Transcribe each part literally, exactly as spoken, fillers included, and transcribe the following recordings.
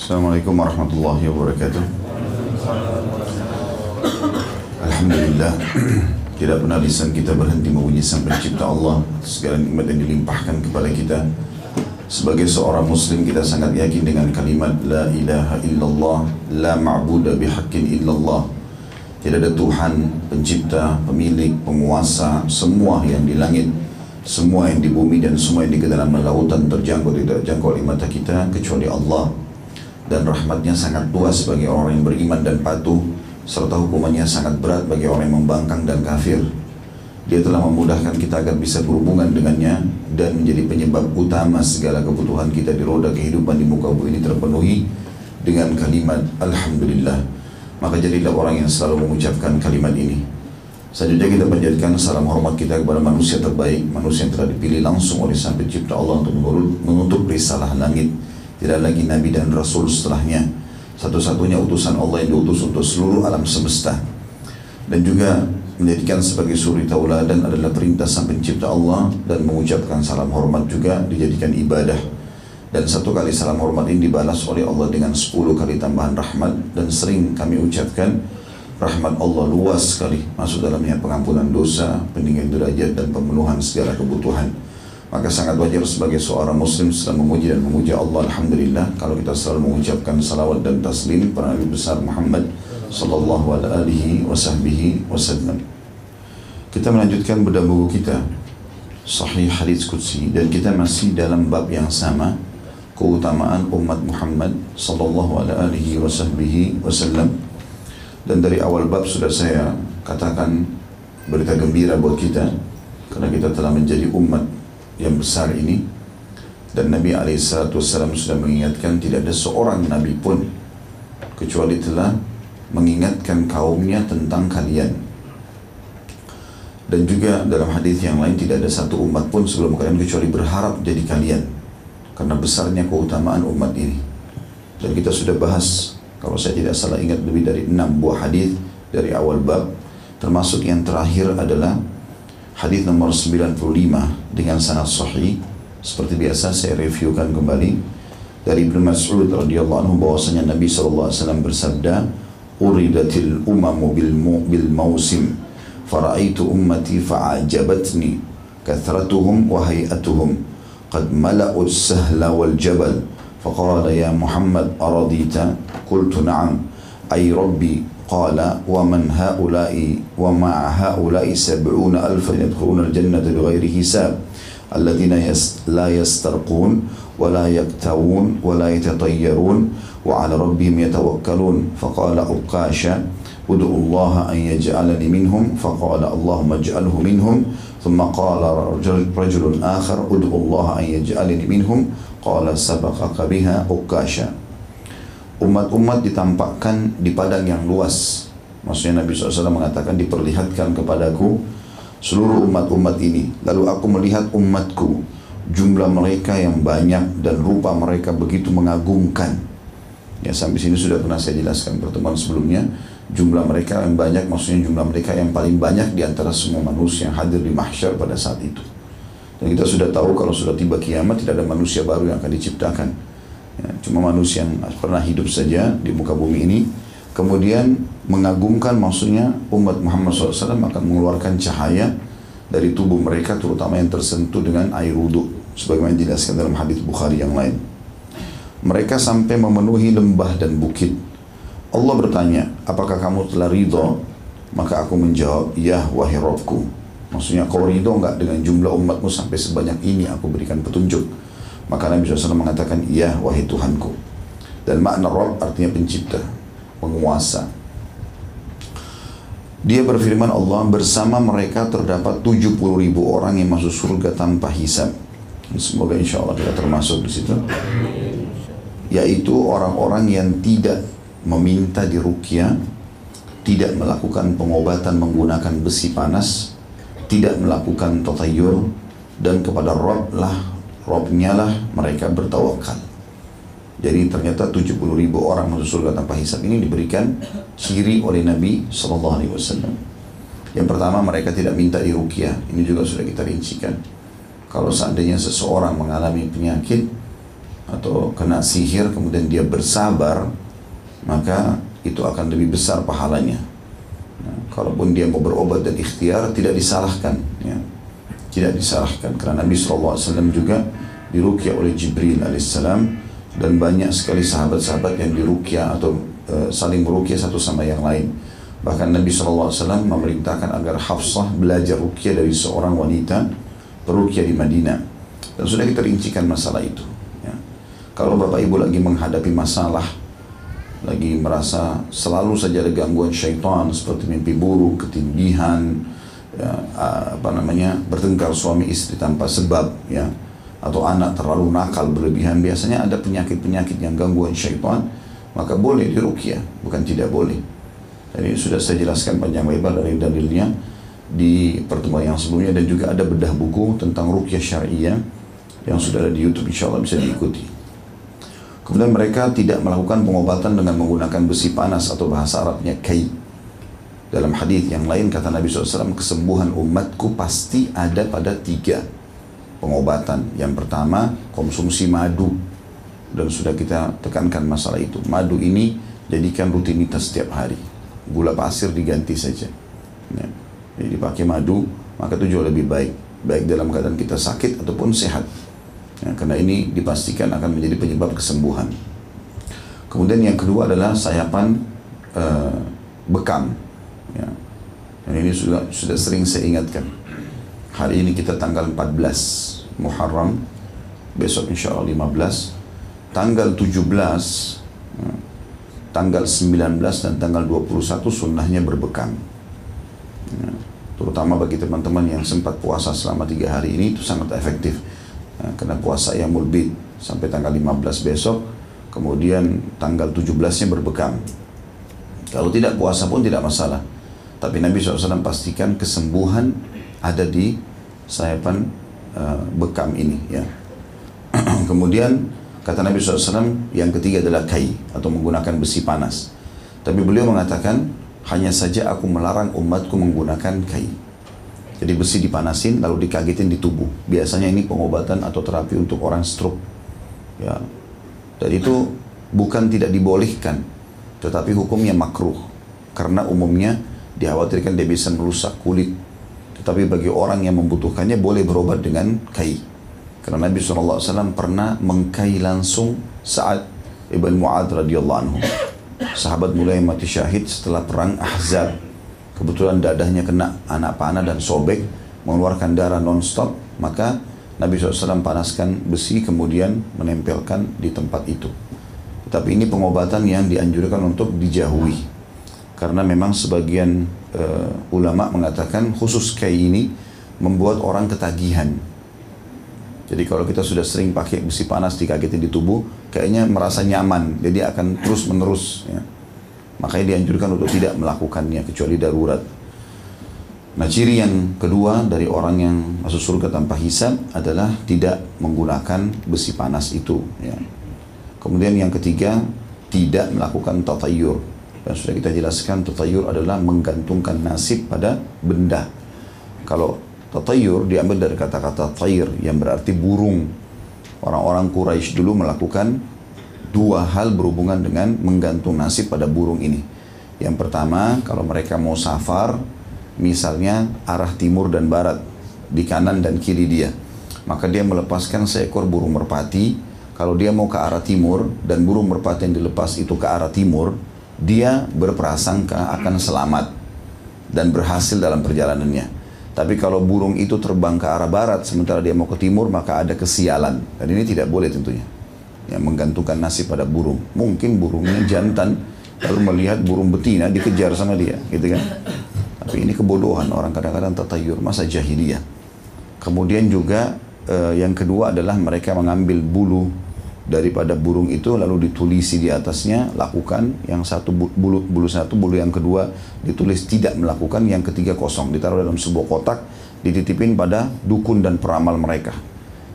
Assalamualaikum warahmatullahi wabarakatuh. Alhamdulillah, tidak pernah lisan kita berhenti memuji Sang Pencipta Allah segala nikmat yang dilimpahkan kepada kita. Sebagai seorang muslim, kita sangat yakin dengan kalimat la ilaha illallah, la ma'budu bihaqqin illallah. Tidak ada Tuhan, pencipta, pemilik, penguasa, semua yang di langit, semua yang di bumi, dan semua yang di kedalaman lautan terjangkau tidak terjangkau oleh mata kita kecuali Allah. Dan rahmatnya sangat luas bagi orang yang beriman dan patuh, serta hukumannya sangat berat bagi orang yang membangkang dan kafir. Dia telah memudahkan kita agar bisa berhubungan dengannya dan menjadi penyebab utama segala kebutuhan kita di roda kehidupan di muka bumi ini terpenuhi dengan kalimat Alhamdulillah. Maka jadilah orang yang selalu mengucapkan kalimat ini. Selanjutnya kita panjatkan salam hormat kita kepada manusia terbaik, manusia yang telah dipilih langsung oleh Sang Pencipta Allah untuk menutup risalah langit. Tidak lagi Nabi dan Rasul setelahnya, satu-satunya utusan Allah yang diutus untuk seluruh alam semesta. Dan juga menjadikan sebagai suri tauladan adalah perintah Sang Pencipta Allah, dan mengucapkan salam hormat juga dijadikan ibadah. Dan satu kali salam hormat ini dibalas oleh Allah dengan sepuluh kali tambahan rahmat, dan sering kami ucapkan rahmat Allah luas sekali, masuk dalamnya pengampunan dosa, peninggian derajat, dan pemenuhan segala kebutuhan. Maka sangat wajar sebagai seorang muslim selalu memuji dan memuja Allah. Alhamdulillah, kalau kita selalu mengucapkan salawat dan taslim kepada Nabi besar Muhammad sallallahu alaihi wasallam. Kita melanjutkan bedah buku kita Sahih Hadits Qudsi, dan kita masih dalam bab yang sama, keutamaan umat Muhammad sallallahu alaihi wasallam. Dan dari awal bab sudah saya katakan berita gembira buat kita, karena kita telah menjadi umat yang besar ini. Dan Nabi alaihissalam sudah mengingatkan tidak ada seorang Nabi pun kecuali telah mengingatkan kaumnya tentang kalian. Dan juga dalam hadis yang lain, tidak ada satu umat pun sebelum kalian kecuali berharap jadi kalian, karena besarnya keutamaan umat ini. Dan kita sudah bahas, kalau saya tidak salah ingat, lebih dari enam buah hadis dari awal bab, termasuk yang terakhir adalah hadis nomor sembilan puluh lima dengan sanad sahih. Seperti biasa saya reviewkan kembali dari Ibnu Mas'ud radhiyallahu anhu bahwasanya Nabi sallallahu alaihi wasallam bersabda, "Uridatil umamu bil bil mausim, faraitu ummati fa'ajabatni kathratuhum wa hay'atuhum, qad mala'u as-sahla wal jabal." فقال يا محمد أرضيت قلت نعم أي ربي قال ومن هؤلاء ومع هؤلاء سبعون ألفا يدخلون الجنة بغير حساب الذين لا يسترقون ولا يكتوون ولا يتطيرون وعلى ربهم يتوكلون فقال أكاشا ادع الله أن يجعلني منهم فقال اللهم اجعله منهم ثم قال رجل آخر ادع الله أن يجعلني منهم qala sabaqaka biha Ukkasyah. Umat-umat ditampakkan di padang yang luas. Maksudnya Nabi shallallahu alaihi wasallam mengatakan diperlihatkan kepadaku seluruh umat-umat ini, lalu aku melihat umatku, jumlah mereka yang banyak dan rupa mereka begitu mengagumkan. Ya, sampai sini sudah pernah saya jelaskan pertemuan sebelumnya. Jumlah mereka yang banyak maksudnya jumlah mereka yang paling banyak di antara semua manusia yang hadir di mahsyar pada saat itu. Dan kita sudah tahu kalau sudah tiba kiamat tidak ada manusia baru yang akan diciptakan, ya, cuma manusia yang pernah hidup saja di muka bumi ini. Kemudian mengagumkan maksudnya umat Muhammad shallallahu alaihi wasallam akan mengeluarkan cahaya dari tubuh mereka, terutama yang tersentuh dengan air wudhu, sebagaimana dijelaskan dalam hadis Bukhari yang lain. Mereka sampai memenuhi lembah dan bukit. Allah bertanya, apakah kamu telah ridho? Maka aku menjawab, ya wahai Rabbku. Maksudnya kau ridho enggak dengan jumlah umatmu sampai sebanyak ini aku berikan petunjuk? Maka Nabi shallallahu alaihi wasallam mengatakan, iya wahai Tuhanku. Dan makna Rabb artinya pencipta, penguasa. Dia berfirman Allah, bersama mereka terdapat tujuh puluh ribu orang yang masuk surga tanpa hisab. Semoga insya Allah kita termasuk di situ. Yaitu orang-orang yang tidak meminta diruqyah, tidak melakukan pengobatan menggunakan besi panas, tidak melakukan tatayur, dan kepada Rabb lah, Rabbnya lah mereka bertawakal. Jadi ternyata tujuh puluh ribu orang masuk surga tanpa hisab ini diberikan ciri oleh Nabi shallallahu alaihi wasallam. Yang pertama, mereka tidak minta diruqyah. Ini juga sudah kita rincikan. Kalau seandainya seseorang mengalami penyakit, atau kena sihir kemudian dia bersabar, maka itu akan lebih besar pahalanya. Nah, kalaupun dia mau berobat dan ikhtiar, tidak disalahkan, ya. Tidak disalahkan, karena Nabi shallallahu alaihi wasallam juga diruqyah oleh Jibril alaihissalam, dan banyak sekali sahabat-sahabat yang diruqyah atau e, saling meruqyah satu sama yang lain. Bahkan Nabi shallallahu alaihi wasallam memerintahkan agar Hafsah belajar ruqyah dari seorang wanita peruqyah di Madinah, dan sudah kita rincikan masalah itu, ya. Kalau Bapak Ibu lagi menghadapi masalah, lagi merasa selalu saja ada gangguan syaitan seperti mimpi buruk, ketindihan, ya, apa namanya, bertengkar suami istri tanpa sebab, ya, atau anak terlalu nakal berlebihan, biasanya ada penyakit-penyakit yang gangguan syaitan, maka boleh diruqyah, bukan tidak boleh. Jadi sudah saya jelaskan panjang lebar dari dalilnya di pertemuan yang sebelumnya, dan juga ada bedah buku tentang ruqyah syariah yang sudah ada di YouTube, insya Allah bisa diikuti. Kemudian mereka tidak melakukan pengobatan dengan menggunakan besi panas atau bahasa Arabnya kai. Dalam hadis yang lain kata Nabi shallallahu alaihi wasallam, kesembuhan umatku pasti ada pada tiga pengobatan. Yang pertama, konsumsi madu, dan sudah kita tekankan masalah itu. Madu ini jadikan rutinitas setiap hari. Gula pasir diganti saja. Ya. Jadi pakai madu, maka itu jauh lebih baik, baik dalam keadaan kita sakit ataupun sehat. Ya, karena ini dipastikan akan menjadi penyebab kesembuhan. Kemudian yang kedua adalah sayapan e, bekam, ya. Dan ini sudah, sudah sering saya ingatkan. Hari ini kita tanggal empat belas Muharram, besok insya Allah lima belas, tanggal tujuh belas, ya, tanggal sembilan belas dan tanggal dua puluh satu sunnahnya berbekam, ya. Terutama bagi teman-teman yang sempat puasa selama tiga hari ini, itu sangat efektif. Nah, karena puasa yang mulbid sampai tanggal lima belas besok, kemudian tanggal tujuh belasnya berbekam. Kalau tidak puasa pun tidak masalah, tapi Nabi shallallahu alaihi wasallam pastikan kesembuhan ada di sayapan uh, bekam ini, ya. Kemudian kata Nabi shallallahu alaihi wasallam yang ketiga adalah kai atau menggunakan besi panas, tapi beliau mengatakan hanya saja aku melarang umatku menggunakan kai. Jadi besi dipanasin lalu dikagetin di tubuh. Biasanya ini pengobatan atau terapi untuk orang stroke, ya. Dan itu bukan tidak dibolehkan, tetapi hukumnya makruh, karena umumnya dikhawatirkan dia bisa merusak kulit. Tetapi bagi orang yang membutuhkannya boleh berobat dengan kai. Karena Nabi shallallahu alaihi wasallam pernah mengkai langsung Sa'ad Ibn Mu'ad radhiyallahu anhu, sahabat mulai mati syahid setelah perang Ahzab. Kebetulan dadahnya kena anak panah dan sobek, mengeluarkan darah non-stop, maka Nabi shallallahu alaihi wasallam panaskan besi kemudian menempelkan di tempat itu. Tapi ini pengobatan yang dianjurkan untuk dijauhi, karena memang sebagian uh, ulama mengatakan khusus kayak ini membuat orang ketagihan. Jadi kalau kita sudah sering pakai besi panas dikagetin di tubuh, kayaknya merasa nyaman, jadi akan terus menerus, ya. Makanya dianjurkan untuk tidak melakukannya kecuali darurat. Nah, ciri yang kedua dari orang yang masuk surga tanpa hisab adalah tidak menggunakan besi panas itu, ya. Kemudian yang ketiga, tidak melakukan tatayur. Dan sudah kita jelaskan, tatayur adalah menggantungkan nasib pada benda. Kalau tatayur diambil dari kata-kata tayir yang berarti burung. Orang-orang Quraisy dulu melakukan dua hal berhubungan dengan menggantung nasib pada burung ini. Yang pertama, kalau mereka mau safar, misalnya arah timur dan barat, di kanan dan kiri dia, maka dia melepaskan seekor burung merpati. Kalau dia mau ke arah timur dan burung merpati yang dilepas itu ke arah timur, dia berprasangka akan selamat dan berhasil dalam perjalanannya. Tapi kalau burung itu terbang ke arah barat sementara dia mau ke timur, maka ada kesialan. Dan ini tidak boleh tentunya, yang menggantungkan nasib pada burung. Mungkin burungnya jantan, lalu melihat burung betina dikejar sama dia, gitu kan. Tapi ini kebodohan orang, kadang-kadang tatayur masa jahiliyah. Kemudian juga eh, yang kedua adalah mereka mengambil bulu daripada burung itu lalu ditulisi di atasnya, lakukan yang satu bulu, bulu satu, bulu yang kedua ditulis tidak melakukan, yang ketiga kosong, ditaruh dalam sebuah kotak, dititipin pada dukun dan peramal mereka.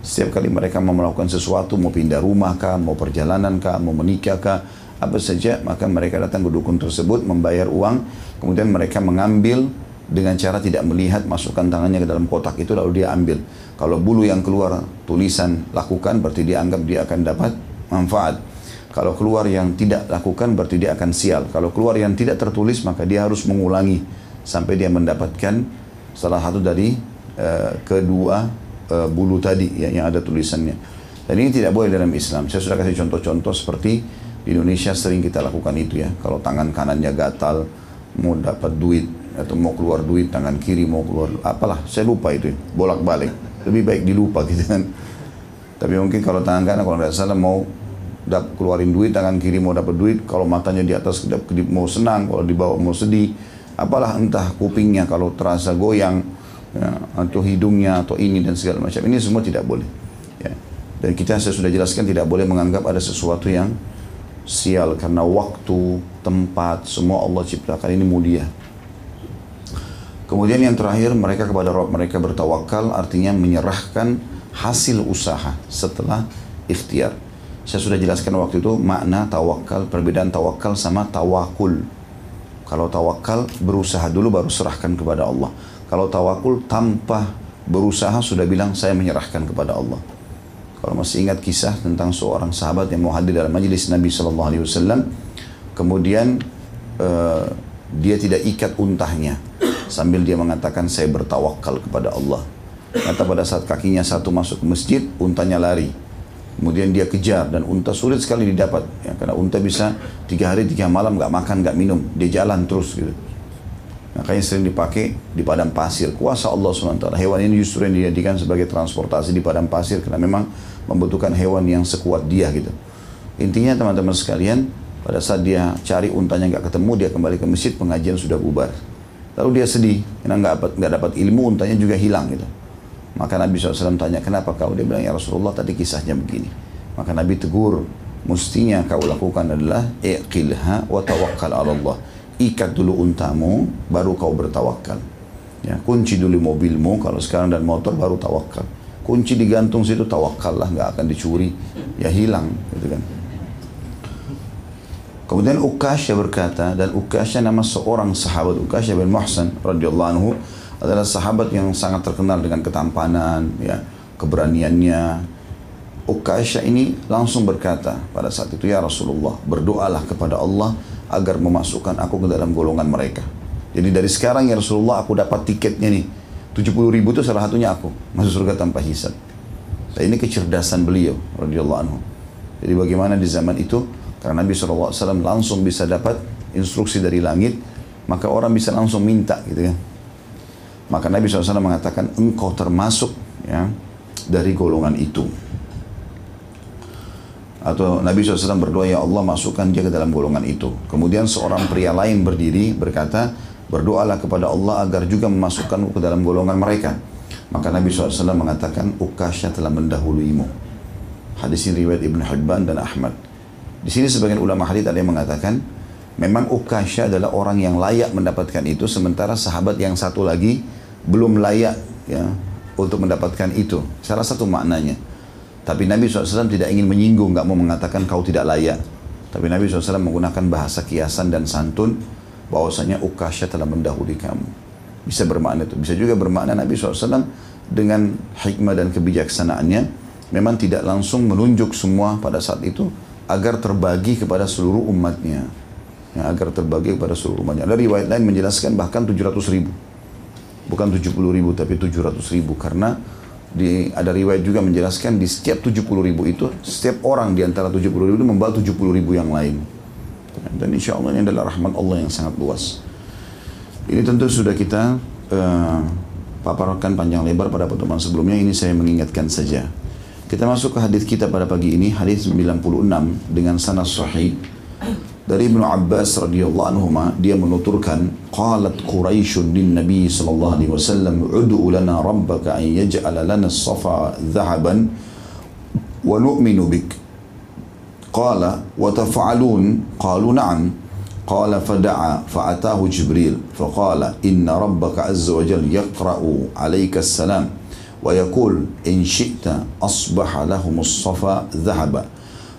Setiap kali mereka mau melakukan sesuatu, mau pindah rumah kah, mau perjalanan kah, mau menikah kah, apa saja, maka mereka datang ke dukun tersebut, membayar uang, kemudian mereka mengambil dengan cara tidak melihat, masukkan tangannya ke dalam kotak itu, lalu dia ambil. Kalau bulu yang keluar tulisan lakukan, berarti dia anggap dia akan dapat manfaat. Kalau keluar yang tidak lakukan berarti dia akan sial. Kalau keluar yang tidak tertulis maka dia harus mengulangi sampai dia mendapatkan salah satu dari uh, kedua uh, bulu tadi ya, yang ada tulisannya. Dan ini tidak boleh dalam Islam. Saya sudah kasih contoh-contoh seperti di Indonesia sering kita lakukan itu ya. Kalau tangan kanannya gatal mau dapat duit atau mau keluar duit, tangan kiri mau keluar apalah, saya lupa itu ya. Bolak-balik. Lebih baik dilupa gitu kan. Tapi mungkin kalau tangan kanan kalau tidak salah mau dapat keluarin duit, tangan kiri mau dapat duit, kalau matanya di atas mau senang, kalau di bawah mau sedih, apalah entah kupingnya kalau terasa goyang ya, atau hidungnya atau ini dan segala macam, ini semua tidak boleh ya. Dan kita saya sudah jelaskan tidak boleh menganggap ada sesuatu yang sial karena waktu, tempat, semua Allah ciptakan ini mulia. Kemudian yang terakhir, mereka kepada Rabb mereka bertawakal, artinya menyerahkan hasil usaha setelah ikhtiar. Saya sudah jelaskan waktu itu makna tawakal, perbedaan tawakal sama tawakul. Kalau tawakal berusaha dulu baru serahkan kepada Allah. Kalau tawakul tanpa berusaha sudah bilang saya menyerahkan kepada Allah. Kalau masih ingat kisah tentang seorang sahabat yang mau hadir dalam majelis Nabi Shallallahu Alaihi Wasallam, kemudian uh, dia tidak ikat untahnya sambil dia mengatakan saya bertawakal kepada Allah. Kata pada saat kakinya satu masuk ke masjid, untanya lari. Kemudian dia kejar dan unta sulit sekali didapat ya, karena unta bisa tiga hari tiga malam nggak makan nggak minum, dia jalan terus gitu. Makanya sering dipakai di padang pasir. Kuasa Allah subhanahu wa taala, hewan ini justru yang dijadikan sebagai transportasi di padang pasir karena memang membutuhkan hewan yang sekuat dia gitu. Intinya teman-teman sekalian, pada saat dia cari untanya nggak ketemu, dia kembali ke masjid, pengajian sudah bubar. Lalu dia sedih karena nggak nggak dapat ilmu, untanya juga hilang gitu. Maka Nabi shallallahu alaihi wasallam tanya, kenapa kau? Dia bilang, ya Rasulullah, tadi kisahnya begini. Maka Nabi tegur, mestinya kau lakukan adalah iqilha wa tawakkal ala Allah. Ikat dulu untamu, baru kau bertawakal. Ya, kunci dulu mobilmu, kalau sekarang dan motor baru tawakal. Kunci digantung situ, tawakal lah, nggak akan dicuri. Ya hilang, gitu kan. Kemudian Ukkasyah berkata, dan Ukkasyah nama seorang sahabat, Ukkasyah bin Mihsan radhiyallahu anhu, adalah sahabat yang sangat terkenal dengan ketampanan, ya, keberaniannya. Ukkasyah ini langsung berkata pada saat itu, ya Rasulullah, berdoalah kepada Allah agar memasukkan aku ke dalam golongan mereka. Jadi dari sekarang ya Rasulullah, aku dapat tiketnya nih, tujuh puluh ribu itu salah satunya aku, masuk surga tanpa hisab. Nah, ini kecerdasan beliau, radhiyallahu anhu. Jadi bagaimana di zaman itu, karena Nabi shallallahu alaihi wasallam langsung bisa dapat instruksi dari langit, maka orang bisa langsung minta gitu kan. Maka Nabi shallallahu alaihi wasallam mengatakan, engkau termasuk ya, dari golongan itu. Atau Nabi shallallahu alaihi wasallam berdoa, ya Allah masukkan dia ke dalam golongan itu. Kemudian seorang pria lain berdiri berkata, berdoalah kepada Allah agar juga memasukkanmu ke dalam golongan mereka. Maka Nabi shallallahu alaihi wasallam mengatakan, Ukkasyah telah mendahuluimu. Hadis ini riwayat Ibn Hibban dan Ahmad. Di sini sebagian ulama hadis ada yang mengatakan, memang Ukkasyah adalah orang yang layak mendapatkan itu, sementara sahabat yang satu lagi belum layak ya, untuk mendapatkan itu. Salah satu maknanya. Tapi Nabi shallallahu alaihi wasallam tidak ingin menyinggung, nggak mau mengatakan kau tidak layak. Tapi Nabi shallallahu alaihi wasallam menggunakan bahasa kiasan dan santun, bahwasanya Ukkasyah telah mendahului kamu. Bisa bermakna itu. Bisa juga bermakna Nabi shallallahu alaihi wasallam dengan hikmah dan kebijaksanaannya, memang tidak langsung menunjuk semua pada saat itu, agar terbagi kepada seluruh umatnya. Ya, agar terbagi kepada seluruh umatnya. Ada riwayat lain menjelaskan bahkan tujuh ratus ribu. Bukan tujuh puluh ribu, tapi tujuh ratus ribu. Karena di, ada riwayat juga menjelaskan di setiap tujuh puluh ribu itu, setiap orang di antara tujuh puluh ribu itu membawa tujuh puluh ribu yang lain. Dan insya Allah ini adalah rahmat Allah yang sangat luas. Ini tentu sudah kita uh, paparkan panjang lebar pada pertemuan sebelumnya. Ini saya mengingatkan saja. Kita masuk ke hadis kita pada pagi ini, hadis sembilan puluh enam dengan sanad sahih. Dari Ibnu Abbas radhiyallahu anhu, dia menuturkan, qalat Quraisyun lin Nabi sallallahu alaihi wasallam, ud'u lana rabbaka an yaj'ala lana as-safa dhahaban wa nu'minu bik. Qala wa taf'alun? Qalu na'am. Qala fada'a fa'atahu Jibril faqala inna rabbaka azza wa jalla yaqra'u 'alayka as-salam wa yaqul in syi'ta asbaha lahum as-safa dhahaban.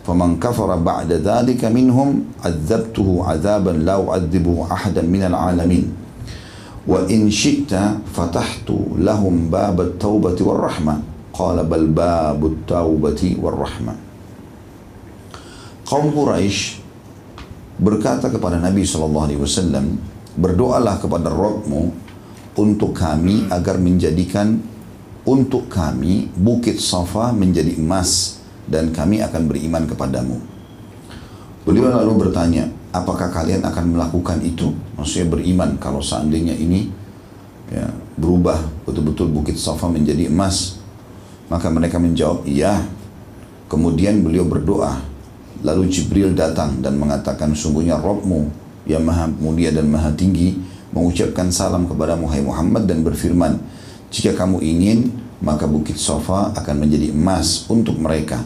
فَمَنْ كَفَرَ بَعْدَ ذَلِكَ مِنْهُمْ عَذَّبْتُهُ عَذَابًا لَا أُعَذِّبُهُ أَحَدًا مِنَ الْعَالَمِينَ وَإِنْ شِئْتَ فَتَحْتُ لَهُمْ بَابَ التَّوْبَةِ وَالرَّحْمَةِ قَالَ بَلْ بَابُ التَّوْبَةِ وَالرَّحْمَةِ. kaum Quraisy berkata kepada Nabi shallallahu alaihi wasallam, berdoalah kepada Rabbmu untuk kami agar menjadikan untuk kami bukit Safa menjadi emas dan kami akan beriman kepadamu. Beliau lalu bertanya, apakah kalian akan melakukan itu? Maksudnya beriman kalau seandainya ini ya, berubah betul-betul bukit Safa menjadi emas. Maka mereka menjawab, iya. Kemudian beliau berdoa. Lalu Jibril datang dan mengatakan, sungguhnya Rabbmu yang maha mulia dan maha tinggi mengucapkan salam kepada Muhammad dan berfirman, jika kamu ingin, maka bukit Safa akan menjadi emas untuk mereka.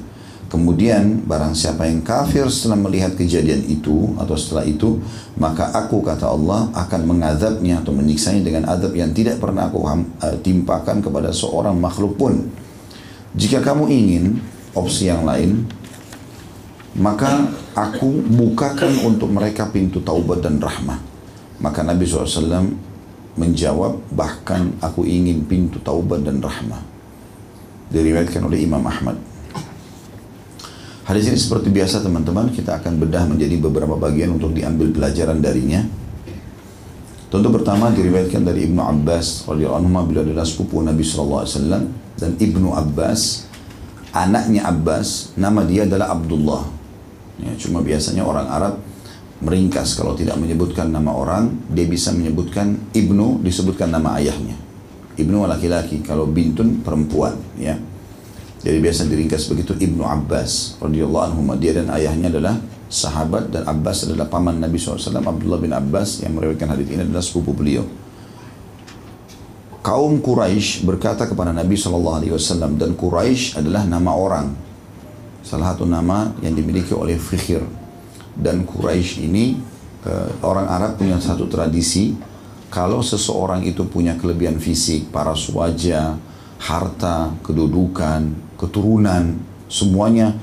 Kemudian barang siapa yang kafir setelah melihat kejadian itu atau setelah itu, maka aku, kata Allah, akan mengazabnya atau menyiksanya dengan azab yang tidak pernah aku timpakan kepada seorang makhluk pun. Jika kamu ingin opsi yang lain, maka aku bukakan untuk mereka pintu taubat dan rahmah. Maka Nabi shallallahu alaihi wasallam menjawab, bahkan aku ingin pintu taubat dan rahmah. Diriwayatkan oleh Imam Ahmad. Hadis ini seperti biasa teman-teman, kita akan bedah menjadi beberapa bagian untuk diambil pelajaran darinya. Tentu pertama diriwayatkan dari Ibnu Abbas radhiyallahu anhu, beliau adalah sepupu Nabi shallallahu alaihi wasallam, dan Ibnu Abbas, anaknya Abbas, nama dia adalah Abdullah. Ya, cuma biasanya orang Arab meringkas, kalau tidak menyebutkan nama orang, dia bisa menyebutkan Ibnu, disebutkan nama ayahnya. Ibnu laki-laki, kalau bintun perempuan. Ya, jadi biasa diringkas begitu, Ibnu Abbas radhiyallahu anhu. Dia dan ayahnya adalah sahabat, dan Abbas adalah paman Nabi shallallahu alaihi wasallam. Abdullah bin Abbas yang meriwayatkan hadis ini adalah sepupu beliau. Kaum Quraisy berkata kepada Nabi shallallahu alaihi wasallam, dan Quraisy adalah nama orang, salah satu nama yang dimiliki oleh Fikir. Dan Quraisy ini, orang Arab punya satu tradisi, kalau seseorang itu punya kelebihan fisik, paras wajah, harta, kedudukan, keturunan, semuanya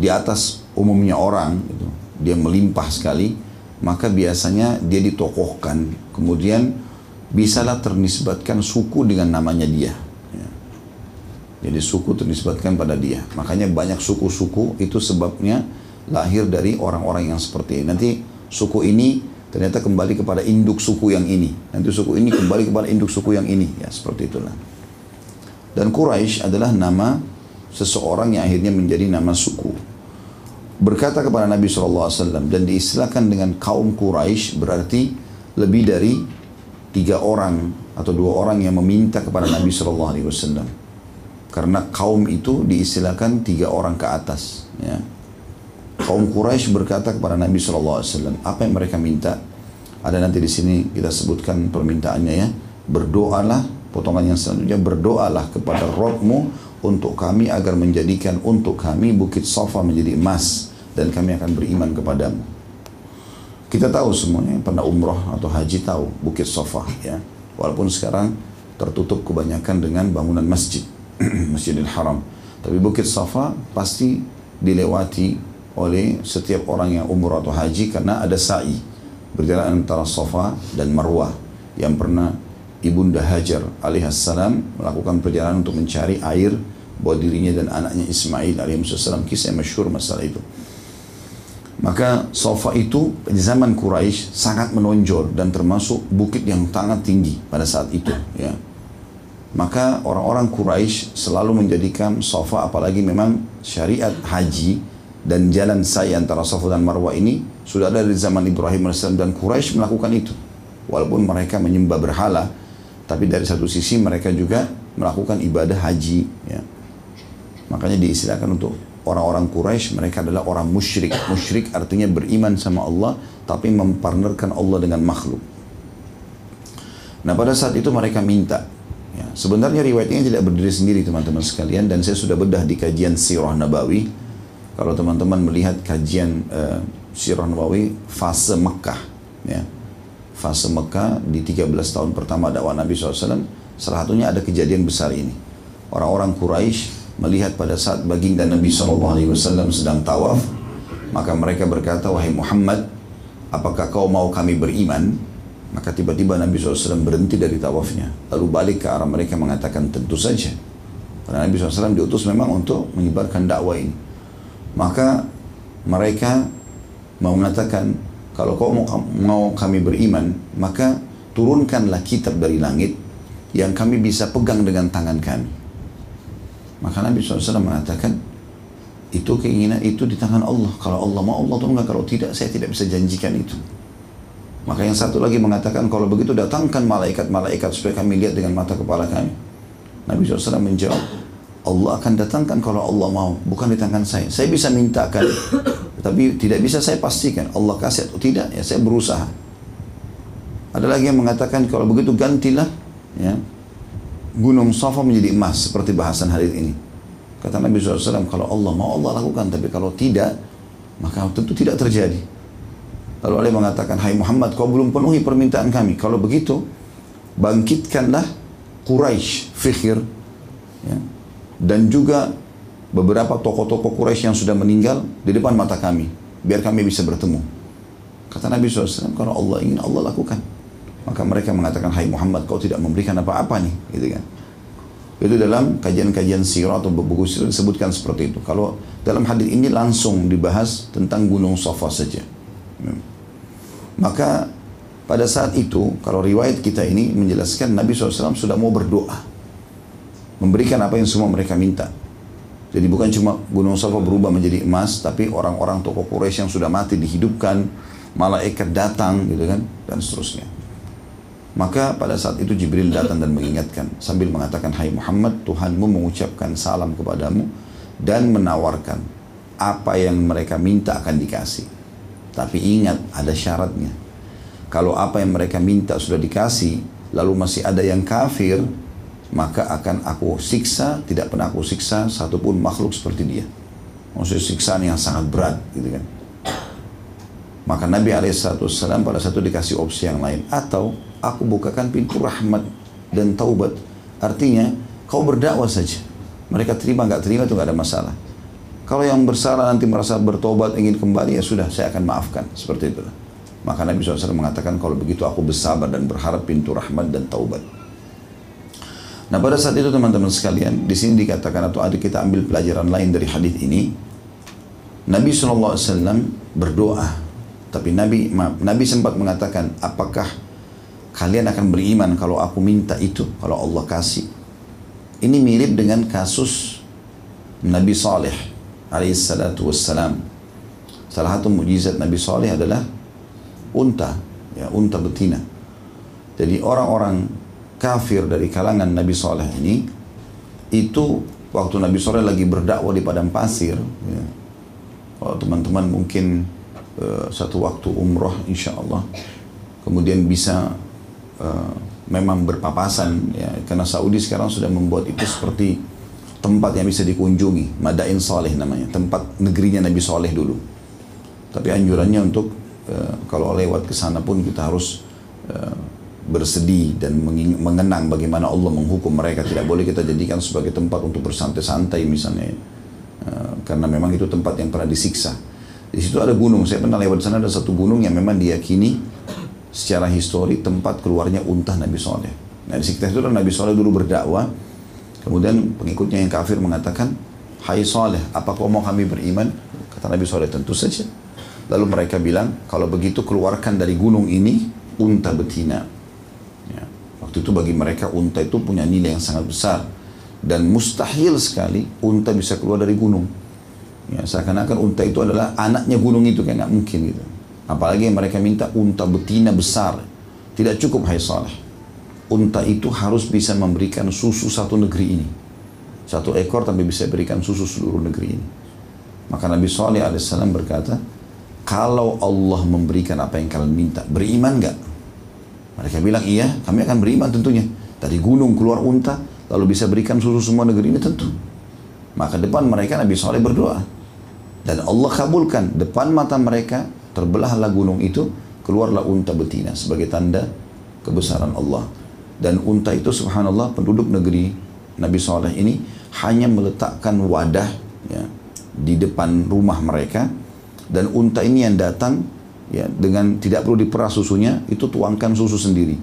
di atas umumnya orang, gitu, dia melimpah sekali, maka biasanya dia ditokohkan, kemudian bisalah ternisbatkan suku dengan namanya dia. Ya. Jadi suku ternisbatkan pada dia. Makanya banyak suku-suku itu sebabnya lahir dari orang-orang yang seperti ini. Nanti suku ini ternyata kembali kepada induk suku yang ini. Nanti suku ini kembali kepada induk suku yang ini. Ya, seperti itulah. Dan Quraisy adalah nama seseorang yang akhirnya menjadi nama suku. Berkata kepada Nabi shallallahu alaihi wasallam, dan diistilahkan dengan kaum Quraisy berarti lebih dari tiga orang atau dua orang yang meminta kepada Nabi Shallallahu Alaihi Wasallam, karena kaum itu diistilahkan tiga orang ke atas. Ya. Kaum Quraisy berkata kepada Nabi Shallallahu Alaihi Wasallam, apa yang mereka minta? Ada nanti di sini kita sebutkan permintaannya ya. Berdoalah, potongan yang selanjutnya, berdoalah kepada Rabbmu untuk kami agar menjadikan untuk kami bukit Safa menjadi emas dan kami akan beriman kepadamu. Kita tahu semuanya yang pernah umroh atau haji tahu bukit Safa ya. Walaupun sekarang tertutup kebanyakan dengan bangunan masjid, Masjidil Haram. Tapi bukit Safa pasti dilewati oleh setiap orang yang umroh atau haji karena ada sa'i. Berjalan antara Safa dan Marwah yang pernah Ibunda Hajar alaihissalam melakukan perjalanan untuk mencari air buat dirinya dan anaknya Ismail alaihissalam. Kisah yang masyhur masalah itu. Maka Safa itu di zaman Quraisy sangat menonjol dan termasuk bukit yang sangat tinggi pada saat itu. Ya. Maka orang-orang Quraisy selalu menjadikan Safa, apalagi memang syariat haji dan jalan sa'i antara Safa dan Marwah ini sudah ada di zaman Ibrahim alaihissalam, dan Quraisy melakukan itu. Walaupun mereka menyembah berhala, tapi dari satu sisi mereka juga melakukan ibadah haji. Ya. Makanya diistilahkan untuk orang-orang Quraisy, mereka adalah orang musyrik. Musyrik artinya beriman sama Allah, tapi mempartnerkan Allah dengan makhluk. Nah, pada saat itu mereka minta. Ya, sebenarnya riwayat ini tidak berdiri sendiri, teman-teman sekalian. Dan saya sudah bedah di kajian Sirah Nabawi. Kalau teman-teman melihat kajian uh, Sirah Nabawi, fase Mekah. Ya. Fase Mekah di tiga belas tahun pertama dakwah Nabi shallallahu alaihi wasallam, salah satunya ada kejadian besar ini. Orang-orang Quraisy melihat pada saat baginda Nabi shallallahu alaihi wasallam sedang tawaf, maka mereka berkata, wahai Muhammad, apakah kau mau kami beriman? Maka tiba-tiba Nabi shallallahu alaihi wasallam berhenti dari tawafnya, lalu balik ke arah mereka mengatakan, tentu saja. Karena Nabi shallallahu alaihi wasallam diutus memang untuk menyebarkan dakwah ini. Maka mereka mau mengatakan, kalau kau mau kami beriman, maka turunkanlah kitab dari langit yang kami bisa pegang dengan tangan kami. Maka Nabi shallallahu alaihi wasallam mengatakan, itu keinginan itu di tangan Allah. Kalau Allah mau, Allah tolong, kalau tidak, saya tidak bisa janjikan itu. Maka yang satu lagi mengatakan, kalau begitu datangkan malaikat-malaikat supaya kami lihat dengan mata kepala kami. Nabi shallallahu alaihi wasallam menjawab, Allah akan datangkan kalau Allah mau, bukan di tangan saya. Saya bisa mintakan, tapi tidak bisa saya pastikan Allah kasih atau tidak, ya saya berusaha. Ada lagi yang mengatakan, kalau begitu gantilah ya, Gunung Safa menjadi emas, seperti bahasan hari ini. Kata Nabi shallallahu alaihi wasallam, kalau Allah mau Allah lakukan, tapi kalau tidak, maka tentu tidak terjadi. Lalu Allah mengatakan, hai Muhammad, kau belum penuhi permintaan kami. Kalau begitu, bangkitkanlah Quraisy, Fikir, ya, dan juga beberapa tokoh-tokoh Quraisy yang sudah meninggal di depan mata kami, biar kami bisa bertemu. Kata Nabi shallallahu alaihi wasallam, kalau Allah ingin, Allah lakukan. Maka mereka mengatakan, hai Muhammad, kau tidak memberikan apa-apa nih, gitu kan. Itu dalam kajian-kajian sirah atau buku sirah disebutkan seperti itu. Kalau dalam hadis ini langsung dibahas tentang Gunung Safa saja. Maka pada saat itu, kalau riwayat kita ini menjelaskan, Nabi shallallahu alaihi wasallam sudah mau berdoa, memberikan apa yang semua mereka minta. Jadi bukan cuma Gunung Safa berubah menjadi emas, tapi orang-orang tokoh Quraisy yang sudah mati dihidupkan, malaikat datang, gitu kan, dan seterusnya. Maka pada saat itu Jibril datang dan mengingatkan, sambil mengatakan, hai Muhammad, Tuhanmu mengucapkan salam kepadamu dan menawarkan apa yang mereka minta akan dikasih. Tapi ingat, ada syaratnya. Kalau apa yang mereka minta sudah dikasih, lalu masih ada yang kafir, maka akan aku siksa, tidak pernah aku siksa satupun makhluk seperti dia. Maksudnya siksaan yang sangat berat, gitu kan. Maka Nabi shallallahu alaihi wasallam pada satu dikasih opsi yang lain. Atau aku bukakan pintu rahmat dan taubat. Artinya, kau berdakwah saja. Mereka terima, nggak terima itu nggak ada masalah. Kalau yang bersalah nanti merasa bertobat, ingin kembali, ya sudah, saya akan maafkan. Seperti itu. Maka Nabi shallallahu alaihi wasallam mengatakan, kalau begitu aku bersabar dan berharap pintu rahmat dan taubat. Nah, pada saat itu teman-teman sekalian, di sini dikatakan, atau ada kita ambil pelajaran lain dari hadis ini, Nabi shallallahu alaihi wasallam berdoa. Tapi Nabi, maaf, Nabi sempat mengatakan, apakah kalian akan beriman kalau aku minta itu, kalau Allah kasih? Ini mirip dengan kasus Nabi Saleh alaihissalatu wassalam. Salah satu mukjizat Nabi Saleh adalah unta, ya, unta betina. Jadi orang-orang kafir dari kalangan Nabi Saleh ini, itu waktu Nabi Saleh lagi berdakwah di padang pasir, ya. Kalau teman-teman mungkin uh, satu waktu umroh insya Allah, kemudian bisa uh, memang berpapasan, ya, karena Saudi sekarang sudah membuat itu seperti tempat yang bisa dikunjungi, Madain Saleh namanya, tempat negerinya Nabi Saleh dulu. Tapi anjurannya untuk e, kalau lewat ke sana pun kita harus e, bersedih dan mengenang bagaimana Allah menghukum mereka. Tidak boleh kita jadikan sebagai tempat untuk bersantai-santai misalnya, e, karena memang itu tempat yang pernah disiksa. Di situ ada gunung, saya pernah lewat sana, ada satu gunung yang memang diyakini secara histori tempat keluarnya unta Nabi Saleh. Nah, di sekitar itu Nabi Saleh dulu berdakwah. Kemudian pengikutnya yang kafir mengatakan, hai Saleh, apa kau mau kami beriman? Kata Nabi Saleh, tentu saja. Lalu mereka bilang, kalau begitu keluarkan dari gunung ini unta betina. Ya. Waktu itu bagi mereka unta itu punya nilai yang sangat besar. Dan mustahil sekali unta bisa keluar dari gunung. Ya, seakan-akan unta itu adalah anaknya gunung itu, kayak nggak mungkin gitu. Apalagi yang mereka minta unta betina besar. Tidak cukup, hai Saleh. Unta itu harus bisa memberikan susu satu negeri ini. Satu ekor tapi bisa berikan susu seluruh negeri ini. Maka Nabi Saleh alaihissalam berkata, kalau Allah memberikan apa yang kalian minta, beriman nggak? Mereka bilang, iya, kami akan beriman tentunya. Dari gunung keluar unta, lalu bisa berikan susu semua negeri ini, tentu. Maka depan mereka Nabi Saleh berdoa. Dan Allah kabulkan, depan mata mereka, terbelahlah gunung itu, keluarlah unta betina sebagai tanda kebesaran Allah. Dan unta itu, subhanallah, penduduk negeri Nabi Saleh ini hanya meletakkan wadah, ya, di depan rumah mereka. Dan unta ini yang datang, ya, dengan tidak perlu diperas susunya, itu tuangkan susu sendiri.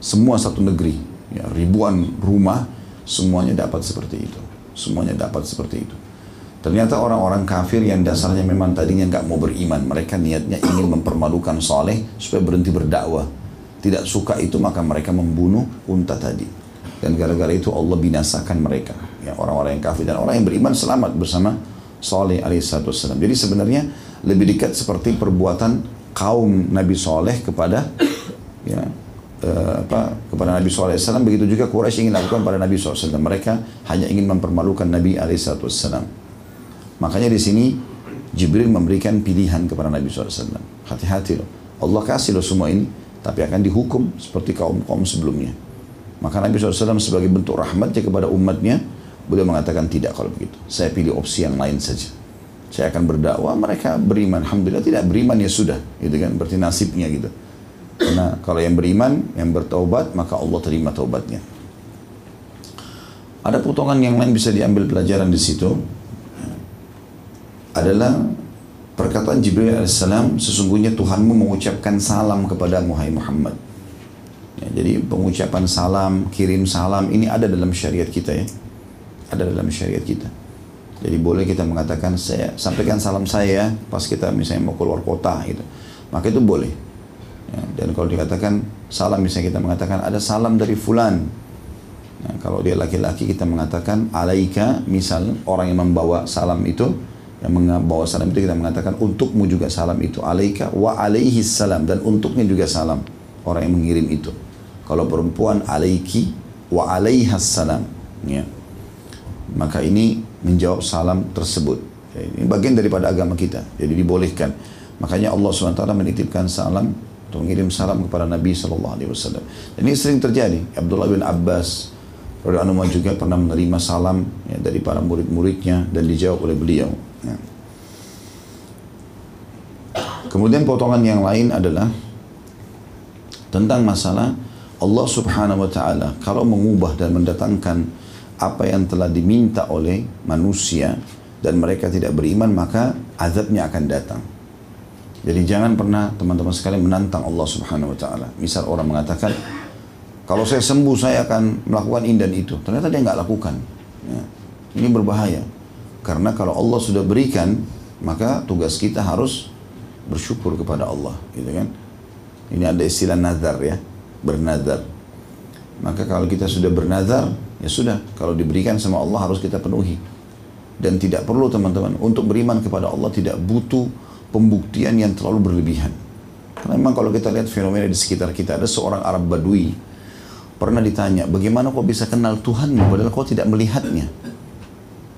Semua satu negeri, ya, ribuan rumah, semuanya dapat seperti itu. Semuanya dapat seperti itu. Ternyata orang-orang kafir yang dasarnya memang tadinya nggak mau beriman, mereka niatnya ingin mempermalukan Saleh supaya berhenti berdakwah. Tidak suka itu, maka mereka membunuh unta tadi. Dan gara-gara itu Allah binasakan mereka. Ya, orang-orang yang kafir dan orang yang beriman selamat bersama Saleh alaihissalam. Jadi sebenarnya lebih dekat seperti perbuatan kaum Nabi Saleh kepada ya, eh, apa, kepada Nabi Saleh alaihissalam. Begitu juga Quraisy ingin lakukan pada Nabi shallallahu alaihi wasallam. Mereka hanya ingin mempermalukan Nabi alaihissalam. Makanya di sini Jibril memberikan pilihan kepada Nabi shallallahu alaihi wasallam. Hati-hati loh, Allah kasih loh semua ini, tapi akan dihukum seperti kaum-kaum sebelumnya. Maka Nabi shallallahu alaihi wasallam sebagai bentuk rahmatnya kepada umatnya, beliau mengatakan tidak kalau begitu. Saya pilih opsi yang lain saja. Saya akan berdakwah, mereka beriman. Alhamdulillah, tidak beriman ya sudah, gitu kan? Berarti nasibnya gitu. Karena kalau yang beriman, yang bertaubat, maka Allah terima taubatnya. Ada potongan yang lain bisa diambil pelajaran di situ. Adalah perkataan Jibril alaihissalam, sesungguhnya Tuhanmu mengucapkan salam kepada Muhammad. Ya, jadi pengucapan salam, kirim salam, ini ada dalam syariat kita ya. Ada dalam syariat kita. Jadi boleh kita mengatakan, saya sampaikan salam saya pas kita misalnya mau keluar kota gitu. Maka itu boleh. Ya, dan kalau dikatakan salam, misalnya kita mengatakan ada salam dari fulan. Nah, kalau dia laki-laki kita mengatakan alaika, misal orang yang membawa salam itu, yang membawa salam itu kita mengatakan untukmu juga salam itu, alaika wa alaihi salam, dan untuknya juga salam orang yang mengirim itu. Kalau perempuan alaiki wa alaihas salam ya. Maka ini menjawab salam tersebut. Ini bagian daripada agama kita, jadi dibolehkan. Makanya Allah subhanahu wa taala menitipkan salam atau mengirim salam kepada Nabi shallallahu alaihi wasallam. Ini sering terjadi. Abdullah bin Abbas radhiyallahu anhu juga pernah menerima salam ya, dari para murid-muridnya dan dijawab oleh beliau. Nah. Kemudian potongan yang lain adalah tentang masalah Allah subhanahu wa ta'ala kalau mengubah dan mendatangkan apa yang telah diminta oleh manusia dan mereka tidak beriman, maka azabnya akan datang. Jadi jangan pernah teman-teman sekalian menantang Allah subhanahu wa ta'ala. Misal orang mengatakan kalau saya sembuh saya akan melakukan ini dan itu, ternyata dia nggak lakukan ya. Ini berbahaya. Karena kalau Allah sudah berikan, maka tugas kita harus bersyukur kepada Allah, gitu kan? Ini ada istilah nazar ya, bernazar. Maka kalau kita sudah bernazar, ya sudah. Kalau diberikan sama Allah harus kita penuhi. Dan tidak perlu teman-teman untuk beriman kepada Allah tidak butuh pembuktian yang terlalu berlebihan. Karena memang kalau kita lihat fenomena di sekitar kita, ada seorang Arab Badui pernah ditanya, bagaimana kau bisa kenal Tuhanmu padahal kau tidak melihatnya?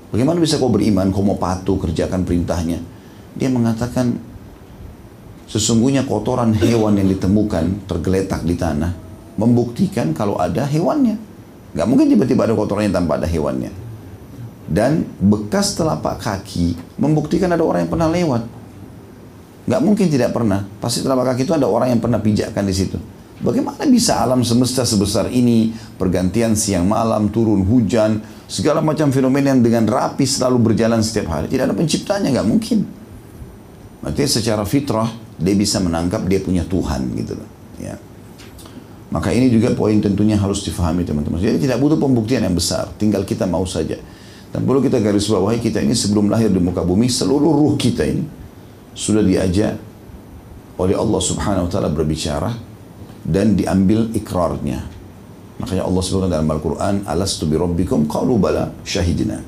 Bagaimana bisa kau beriman, kau mau patuh, kerjakan perintahnya? Dia mengatakan, sesungguhnya kotoran hewan yang ditemukan, tergeletak di tanah, membuktikan kalau ada hewannya. Gak mungkin tiba-tiba ada kotorannya tanpa ada hewannya. Dan bekas telapak kaki, membuktikan ada orang yang pernah lewat. Gak mungkin tidak pernah. Pasti telapak kaki itu ada orang yang pernah pijakkan di situ. Bagaimana bisa alam semesta sebesar ini, pergantian siang malam, turun hujan, segala macam fenomena yang dengan rapi selalu berjalan setiap hari. Tidak ada penciptanya, nggak mungkin. Maksudnya secara fitrah, dia bisa menangkap dia punya Tuhan, gitu loh. Ya. Maka ini juga poin tentunya harus difahami teman-teman. Jadi tidak butuh pembuktian yang besar, tinggal kita mau saja. Dan perlu kita garis bawahi, kita ini sebelum lahir di muka bumi, seluruh ruh kita ini sudah diajak oleh Allah subhanahu wa ta'ala berbicara, dan diambil ikrarnya. Makanya Allah sebutkan dalam Al-Quran, alastu birabbikum qalu bala syahidina.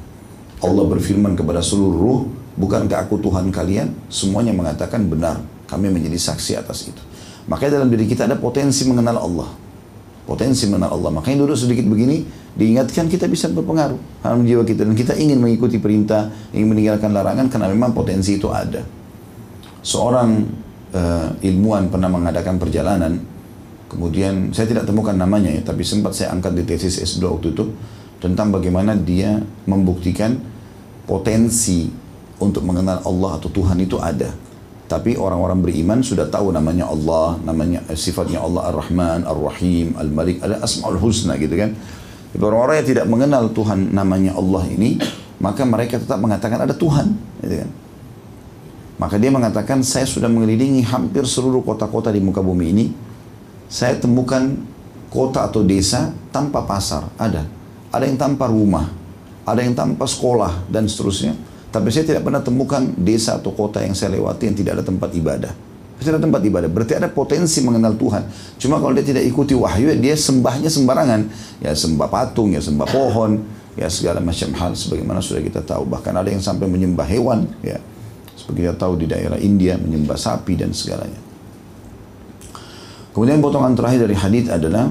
Allah berfirman kepada seluruh ruh, bukankah aku Tuhan kalian? Semuanya mengatakan benar, kami menjadi saksi atas itu. Makanya dalam diri kita ada potensi mengenal Allah. Potensi mengenal Allah. Makanya duduk sedikit begini, diingatkan kita bisa berpengaruh dalam jiwa kita. Dan kita ingin mengikuti perintah, ingin meninggalkan larangan, karena memang potensi itu ada. Seorang uh, ilmuwan pernah mengadakan perjalanan, kemudian saya tidak temukan namanya ya, tapi sempat saya angkat di tesis S dua waktu itu tentang bagaimana dia membuktikan potensi untuk mengenal Allah atau Tuhan itu ada. Tapi orang-orang beriman sudah tahu namanya Allah, namanya sifatnya Allah Ar-Rahman, Ar-Rahim, Al-Malik, ada Asmaul Husna gitu kan. Orang-orang yang tidak mengenal Tuhan namanya Allah ini, maka mereka tetap mengatakan ada Tuhan gitu kan. Maka dia mengatakan saya sudah mengelilingi hampir seluruh kota-kota di muka bumi ini. Saya temukan kota atau desa tanpa pasar, ada. Ada yang tanpa rumah, ada yang tanpa sekolah, dan seterusnya. Tapi saya tidak pernah temukan desa atau kota yang saya lewati yang tidak ada tempat ibadah. Tidak ada tempat ibadah, berarti ada potensi mengenal Tuhan. Cuma kalau dia tidak ikuti wahyu, dia sembahnya sembarangan. Ya sembah patung, ya sembah pohon, ya segala macam hal sebagaimana sudah kita tahu. Bahkan ada yang sampai menyembah hewan, ya. Seperti kita tahu di daerah India, menyembah sapi dan segalanya. Kemudian potongan terakhir dari hadis adalah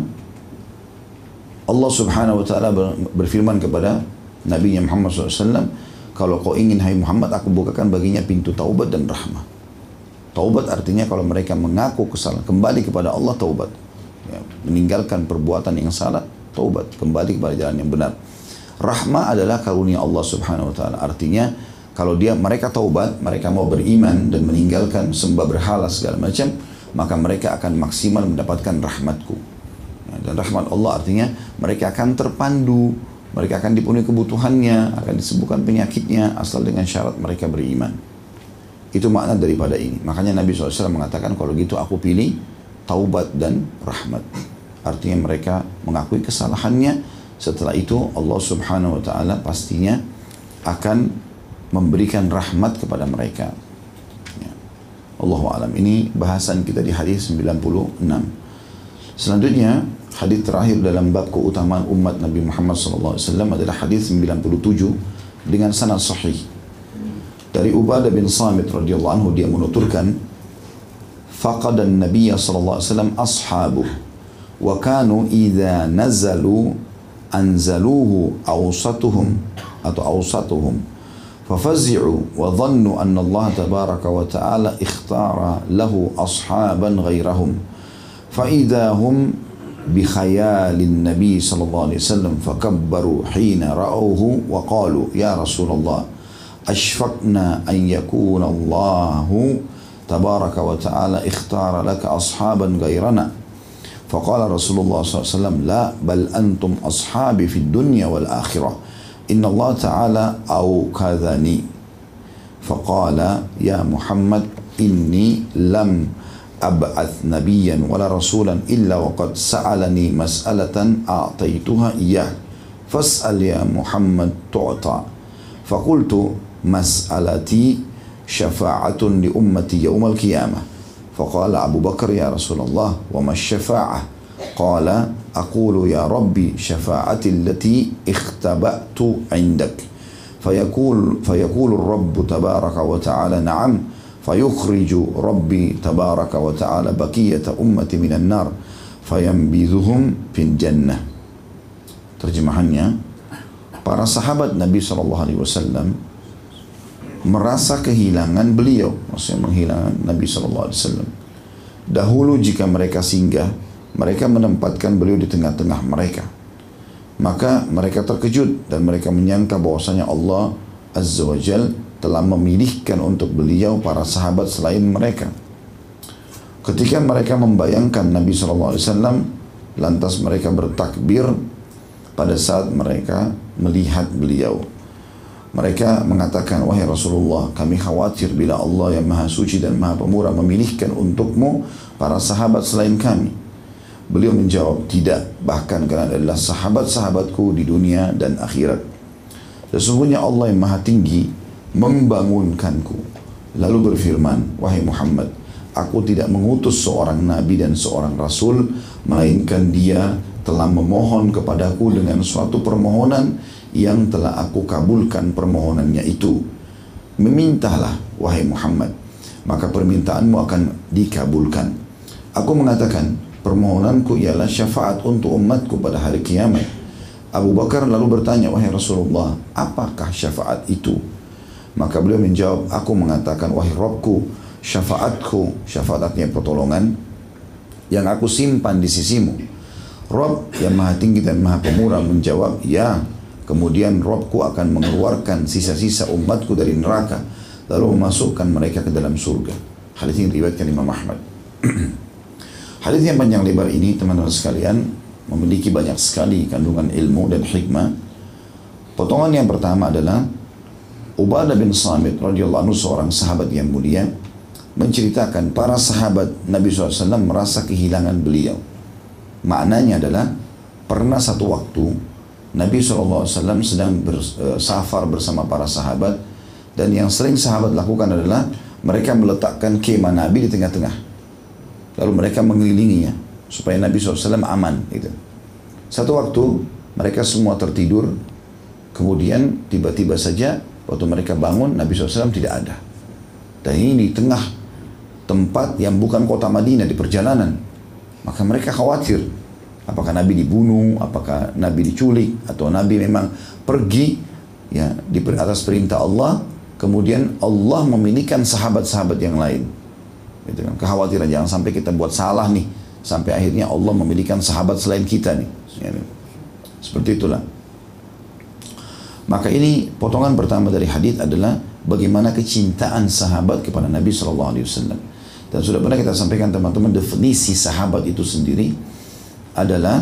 Allah Subhanahu wa taala berfirman kepada Nabi Muhammad shallallahu alaihi wasallam, kalau kau ingin hai Muhammad, aku bukakan baginya pintu taubat dan rahmah. Taubat artinya kalau mereka mengaku kesalahan, kembali kepada Allah taubat, ya, meninggalkan perbuatan yang salah, taubat, kembali kepada jalan yang benar. Rahmah adalah karunia Allah Subhanahu wa taala, artinya kalau dia mereka taubat, mereka mau beriman dan meninggalkan sembah berhala segala macam, maka mereka akan maksimal mendapatkan rahmatku. Dan rahmat Allah artinya mereka akan terpandu, mereka akan dipenuhi kebutuhannya, akan disembuhkan penyakitnya, asal dengan syarat mereka beriman. Itu makna daripada ini. Makanya Nabi shallallahu alaihi wasallam mengatakan, kalau gitu aku pilih taubat dan rahmat. Artinya mereka mengakui kesalahannya, setelah itu Allah Subhanahu wa taala pastinya akan memberikan rahmat kepada mereka. Ya. Allahu a'lam. Ini bahasan kita di hadis sembilan puluh enam. Selanjutnya, hadis terakhir dalam bab keutamaan umat Nabi Muhammad shallallahu alaihi wasallam adalah hadis sembilan puluh tujuh dengan sanad sahih. Dari Ubadah bin Samit radhiyallahu anhu, dia menuturkan, "Faqadan Nabiyya shallallahu alaihi wasallam ashabuh, wa kanu idza nazalu anzaluhu awsatuhum atau awsatuhum." ففزعوا وظنوا أن الله تبارك وتعالى اختار له أصحابا غيرهم فإذا هم بخيال النبي صلى الله عليه وسلم فكبروا حين رأوه وقالوا يا رسول الله أشفقنا أن يكون الله تبارك وتعالى اختار لك أصحابا غيرنا فقال رسول الله صلى الله عليه وسلم لا بل أنتم أصحابي في الدنيا والآخرة إن الله تعالى أوكذني فقال يا محمد إني لم أبعث نبيا ولا رسولا إلا وقد سألني مسألة أعطيتها إياه فاسأل يا محمد تعطى فقلت مسألتي شفاعة لأمتي يوم القيامة فقال أبو بكر يا رسول الله وما الشفاعة قال أقول يا ربي شفاعتي التي اختبأت عندك فيقول فيقول الرب تبارك وتعالى نعم فيخرج ربي تبارك وتعالى بقية أمتي من النار فينبذهم في الجنة. Terjemahannya, para sahabat Nabi shallallahu alaihi wasallam merasa kehilangan beliau, maksudnya menghilangkan Nabi shallallahu alaihi wasallam. Dahulu jika mereka singgah, mereka menempatkan beliau di tengah-tengah mereka. Maka mereka terkejut dan mereka menyangka bahwasanya Allah Azza wa Jal telah memilihkan untuk beliau para sahabat selain mereka. Ketika mereka membayangkan Nabi shallallahu alaihi wasallam, lantas mereka bertakbir pada saat mereka melihat beliau. Mereka mengatakan, wahai Rasulullah, kami khawatir bila Allah yang Maha Suci dan Maha Pemurah memilihkan untukmu para sahabat selain kami. Beliau menjawab, tidak, bahkan karena adalah sahabat-sahabatku di dunia dan akhirat. Sesungguhnya Allah yang Maha Tinggi membangunkanku. Lalu berfirman, wahai Muhammad, aku tidak mengutus seorang Nabi dan seorang Rasul, melainkan dia telah memohon kepadaku dengan suatu permohonan yang telah aku kabulkan permohonannya itu. Memintalah, wahai Muhammad, maka permintaanmu akan dikabulkan. Aku mengatakan, permohonanku ialah syafaat untuk umatku pada hari kiamat. Abu Bakar lalu bertanya, wahai Rasulullah, apakah syafaat itu? Maka beliau menjawab, aku mengatakan, wahai Rabbku, syafaatku, syafaat artinya pertolongan, yang aku simpan di sisimu. Rabb yang Maha Tinggi dan Maha Pemurah menjawab, ya. Kemudian Rabbku akan mengeluarkan sisa-sisa umatku dari neraka, lalu memasukkan mereka ke dalam surga. Hadis ini diriwayatkan Imam Ahmad. Hadis yang panjang lebar ini, teman-teman sekalian, memiliki banyak sekali kandungan ilmu dan hikmah. Potongan yang pertama adalah Ubadah bin Samit radhiyallahu anhu, seorang sahabat yang mulia, menceritakan para sahabat Nabi shallallahu alaihi wasallam merasa kehilangan beliau. Maknanya adalah pernah satu waktu Nabi shallallahu alaihi wasallam sedang bersafar bersama para sahabat Dan yang sering sahabat lakukan adalah mereka meletakkan kemah Nabi di tengah-tengah. Lalu mereka mengelilinginya supaya Nabi shallallahu alaihi wasallam aman. Gitu. Satu waktu mereka semua tertidur. Kemudian tiba-tiba saja waktu mereka bangun Nabi shallallahu alaihi wasallam tidak ada. Dan ini di tengah tempat yang bukan kota Madinah, di perjalanan. Maka mereka khawatir. Apakah Nabi dibunuh, apakah Nabi diculik, atau Nabi memang pergi ya di atas perintah Allah. Kemudian Allah memilihkan sahabat-sahabat yang lain. Gitu kan. Kekhawatiran jangan sampai kita buat salah nih. Sampai akhirnya Allah memilihkan sahabat selain kita nih. Seperti itulah. Maka ini potongan pertama dari hadis adalah bagaimana kecintaan sahabat kepada Nabi shallallahu alaihi wasallam. Dan sudah pernah kita sampaikan teman-teman, definisi sahabat itu sendiri adalah